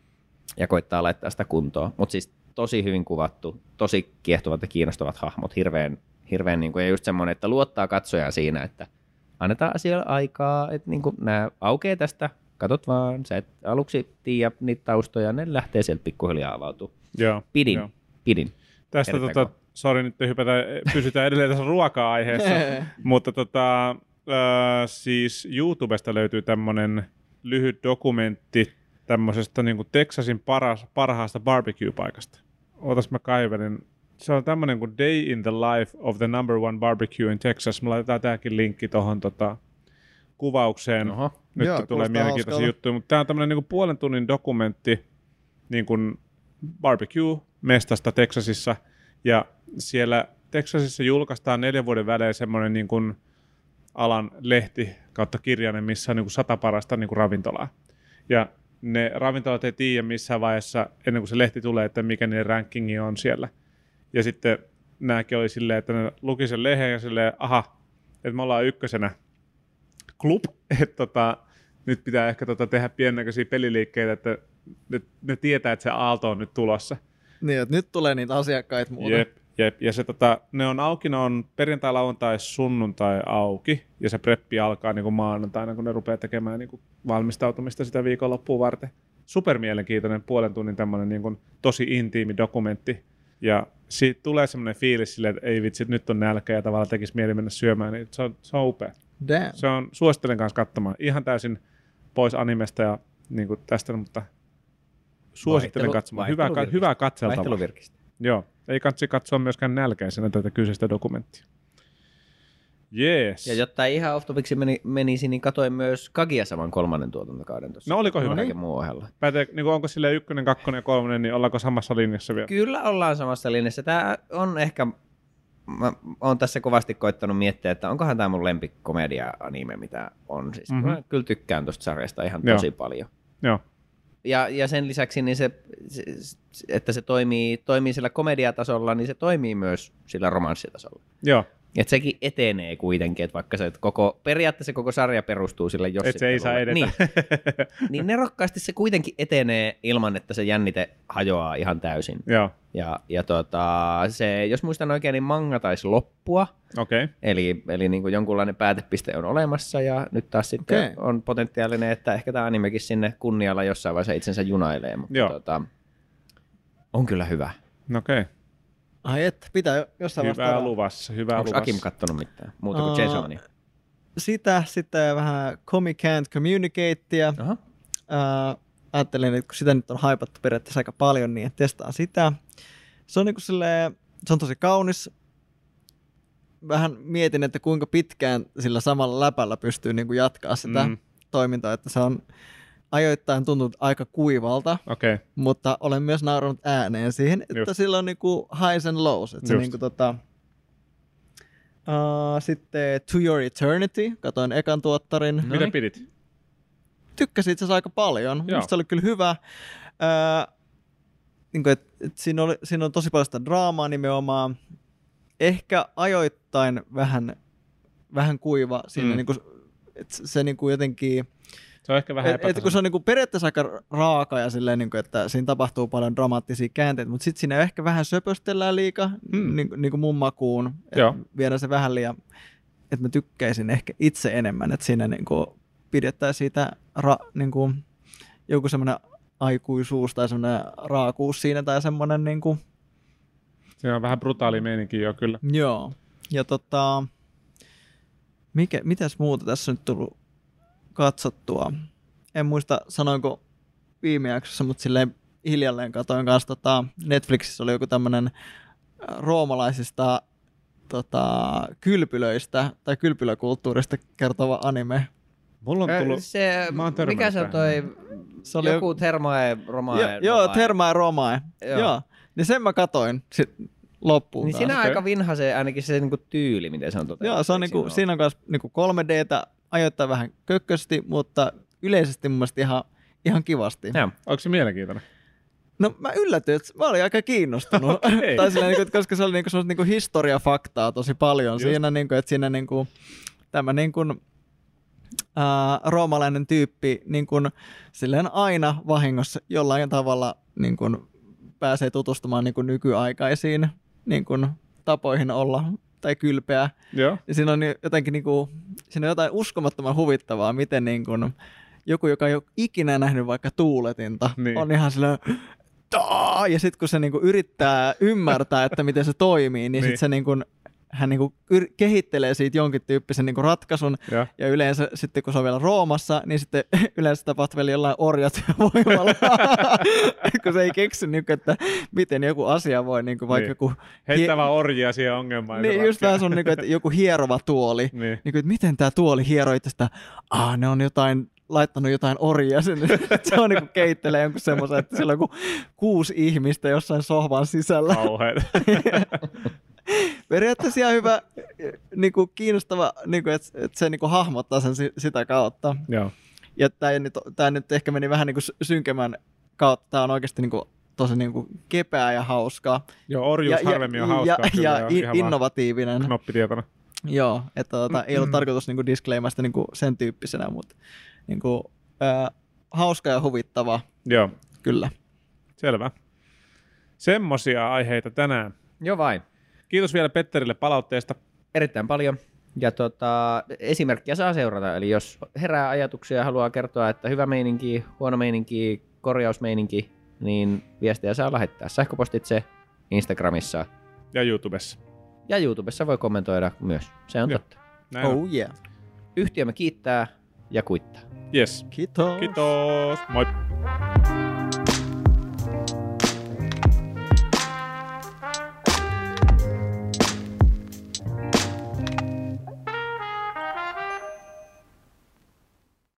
Ja koittaa laittaa sitä kuntoon. Mutta siis tosi hyvin kuvattu, tosi kiehtovat ja kiinnostavat hahmot, hirveän niin kuin, ja just semmoinen, että luottaa katsojaan siinä, että annetaan asialle aikaa, että niin kuin nämä aukeaa tästä, katot vaan, sä et aluksi tiedä niitä taustoja, ne lähtee sieltä pikkuhiljaa avautuu. Pidin. Tästä, sori nyt hypätään, pysytään edelleen tässä ruoka-aiheessa, mutta siis YouTubesta löytyy tämmönen lyhyt dokumentti tämmöisestä niin kuin Texasin parhaasta barbecue-paikasta. Ootas mä kaivelin. Se on tämmönen kuin Day in the Life of the No. 1 Barbecue in Texas. Me laitetaan tämäkin linkki tuohon kuvaukseen. Oho. Nyt joo, tulee mielenkiintoisia juttuja, mutta tämä on tämmöinen niin 1,5 tunnin dokumentti niin kuin barbecue-mestasta Texasissa, ja siellä Texasissa julkaistaan 4 vuoden välein semmoinen niin kuin alan lehti kautta kirjainen, missä on niin kuin 100 parasta niin kuin ravintolaa. Ja ne ravintolat ei tiedä missään vaiheessa, ennen kuin se lehti tulee, että mikä niiden rankingi on siellä. Ja sitten nämäkin oli silleen, että ne luki sen lehden ja silleen, aha, että me ollaan ykkösenä. Klub, että nyt pitää ehkä tehdä piennäköisiä peliliikkeitä, että ne tietää, että se aalto on nyt tulossa. Niin, että nyt tulee niitä asiakkaita muuten. Jep. Ja se, ne on auki, ne on perjantai, lauantai, sunnuntai auki, ja se preppi alkaa niin kuin maanantaina, kun ne rupeaa tekemään niin kuin valmistautumista sitä viikonloppua varten. Supermielenkiintoinen 1,5 tunnin tämmöinen niin kuin tosi intiimi dokumentti, ja siitä tulee semmoinen fiilis silleen, että ei vitsi, nyt on nälkä ja tavallaan tekisi mieli mennä syömään, niin se on upea. Damn. Se on, suosittelen kanssa katsomaan. Ihan täysin pois animesta ja niin kuin tästä, mutta suosittelen katsomaan. Hyvää katseltavaa. Joo, ei kannata katsoa myöskään nälkäisenä tätä kyseistä dokumenttia. Yes. Ja jotta ei ihan off-topiksi menisi, niin katoin myös Kaguya-saman 3. tuotantokauden tuossa. No oliko hyvä? Kaiken muun ohella. Niin onko silleen 1, 2 ja 3, niin ollaanko samassa linjassa vielä? Kyllä ollaan samassa linjassa. Tämä on ehkä... Mä oon tässä kovasti koittanut miettiä, että onkohan tämä mun lempikomedia-anime, mitä on. Siis mä kyllä tykkään tuosta sarjasta ihan tosi paljon. Joo. Ja sen lisäksi, niin että se toimii sillä komediatasolla, niin se toimii myös sillä romanssitasolla. Joo. Että sekin etenee kuitenkin, että vaikka se että periaatteessa koko sarja perustuu sille jossittelulle. Että se ei saa edetä. Niin nerokkaasti se kuitenkin etenee ilman, että se jännite hajoaa ihan täysin. Joo. Ja se, jos muistan oikein, niin manga taisi loppua. Okei. Okay. Eli niin kuin jonkunlainen päätepiste on olemassa, ja nyt taas sitten on potentiaalinen, että ehkä tämä animekin sinne kunnialla jossain vaiheessa itsensä junailee. Mutta on kyllä hyvä. Okei. Okay. Ai että, pitää jossain vaiheessa... Hyvää luvassa. Onko Akim kattonut mitään? Muuta kuin Chainsaw. Sitä vähän Comic Can't Communicatea. Ajattelin, että kun sitä nyt on haipattu periaatteessa aika paljon, niin testaa sitä. Se on, niin kuin silleen, se on tosi kaunis. Vähän mietin, että kuinka pitkään sillä samalla läpällä pystyy niin kuin jatkaa sitä toimintaa, että se on... Ajoittain tuntunut aika kuivalta, mutta olen myös naurannut ääneen siihen, että sillä on niinku highs and lows. Että se niinku sitten To Your Eternity, katoin ekan tuottarin. Noin. Mitä pidit? Tykkäsin itse asiassa aika paljon. Minusta se oli kyllä hyvä. Niinku, et siinä on tosi paljon sitä draamaa nimenomaan. Ehkä ajoittain vähän kuiva siinä, niinku, että se niinku jotenkin... Se on ehkä vähän epätasainen. Kun se on niinku periaatteessa aika raaka ja silleen, niinku, että siinä tapahtuu paljon dramaattisia käänteitä, mutta sitten siinä ehkä vähän söpöstellään liikaa niinku mun makuun. Viedään se vähän liian, että mä tykkäisin ehkä itse enemmän, että siinä niinku pidetään siitä niinku, joku semmoinen aikuisuus tai semmoinen raakuus siinä tai semmoinen... Niinku... Se on vähän brutaali meininki jo kyllä. Joo. Ja mitäs muuta tässä on nyt tullut katsottua. En muista sanoinko viime jaksossa, mutta silleen hiljalleen katoin kanssa Netflixissä oli joku tämmönen roomalaisista kylpylöistä tai kylpylökulttuurista kertova anime. Mulla on tullut... mikä se toi? Se oli joku Thermae Romae. Joo, Thermae Romae. Joo. Niin sen mä katoin loppuun. Niin siinä on aika vinha se ainakin se niinku tyyli, miten se on toteutettu. Joo, se on niinku, siinä on myös niinku 3D:tä ajoittaa vähän kökkösti, mutta yleisesti mun mielestä ihan ihan kivasti. Joo, onko se mielenkiintoinen? No mä yllätyin, että mä olin aika kiinnostunut. Okay. Tai silleen, koska se oli niinku historiafaktaa tosi paljon. Just. Siinä niinku, että siinä niinku tämä niinku roomalainen tyyppi niinku silleen aina vahingossa jollain tavalla niinku pääsee tutustumaan niinku nykyaikaisiin niinku tapoihin olla tai kylpeä. Yeah. Ja siinä on jotenkin niinku, siinä on jotain uskomattoman huvittavaa, miten niinku joku, joka ei ole ikinä nähnyt vaikka tuuletinta, niin on ihan silleen taa! Ja sitten kun se niinku yrittää ymmärtää, että miten se toimii, niin sitten se niinku, hän niinku kehittelee siitä jonkin tyyppisen niinku ratkaisun. Ja yleensä sitten kun se on vielä Roomassa, niin sitten yleensä tapahtuu vielä jollain orjatyövoimalla. Kun se ei keksi, niinku, että miten joku asia voi niinku vaikka... Niin. Kun heittää vaan orjia siihen ongelmaan. Niin, just vähän sun, niinku, että joku hierova tuoli. Niin. Niinku, että miten tämä tuoli hieroi tästä? Ne on jotain... laittanut jotain orjia sinne. Se on niinku keittelee jonkun semmoisen, että siellä on joku 6 ihmistä jossain sohvan sisällä. Kauheita. Periaatteessa ihan hyvä, niinku kiinnostava, niinku, että se niinku hahmottaa sen sitä kautta. Joo. Ja tämä nyt ehkä meni vähän niinku synkemmän kautta. Tämä on oikeasti niinku tosi niinku kepeää ja hauskaa. Joo, orjuus harvemmin on hauskaa. Ja innovatiivinen. Knoppitietona. Joo, että ei ollut tarkoitus niinku disclaimästä niinku sen tyyppisenä, mutta niinku, hauska ja huvittava. Joo. Kyllä. Selvä. Semmoisia aiheita tänään. Joo vai. Kiitos vielä Petterille palautteesta. Erittäin paljon. Ja esimerkkiä saa seurata. Eli jos herää ajatuksia ja haluaa kertoa, että hyvä meininki, huono meininki, korjausmeininki, niin viestejä saa lähettää sähköpostitse, Instagramissa. Ja YouTubessa. Ja YouTubessa voi kommentoida myös. Se on totta. Näin on. Oh yeah. Yhtiömme kiittää ja kuittaa. Yes. Kiitos. Kiitos. Moi.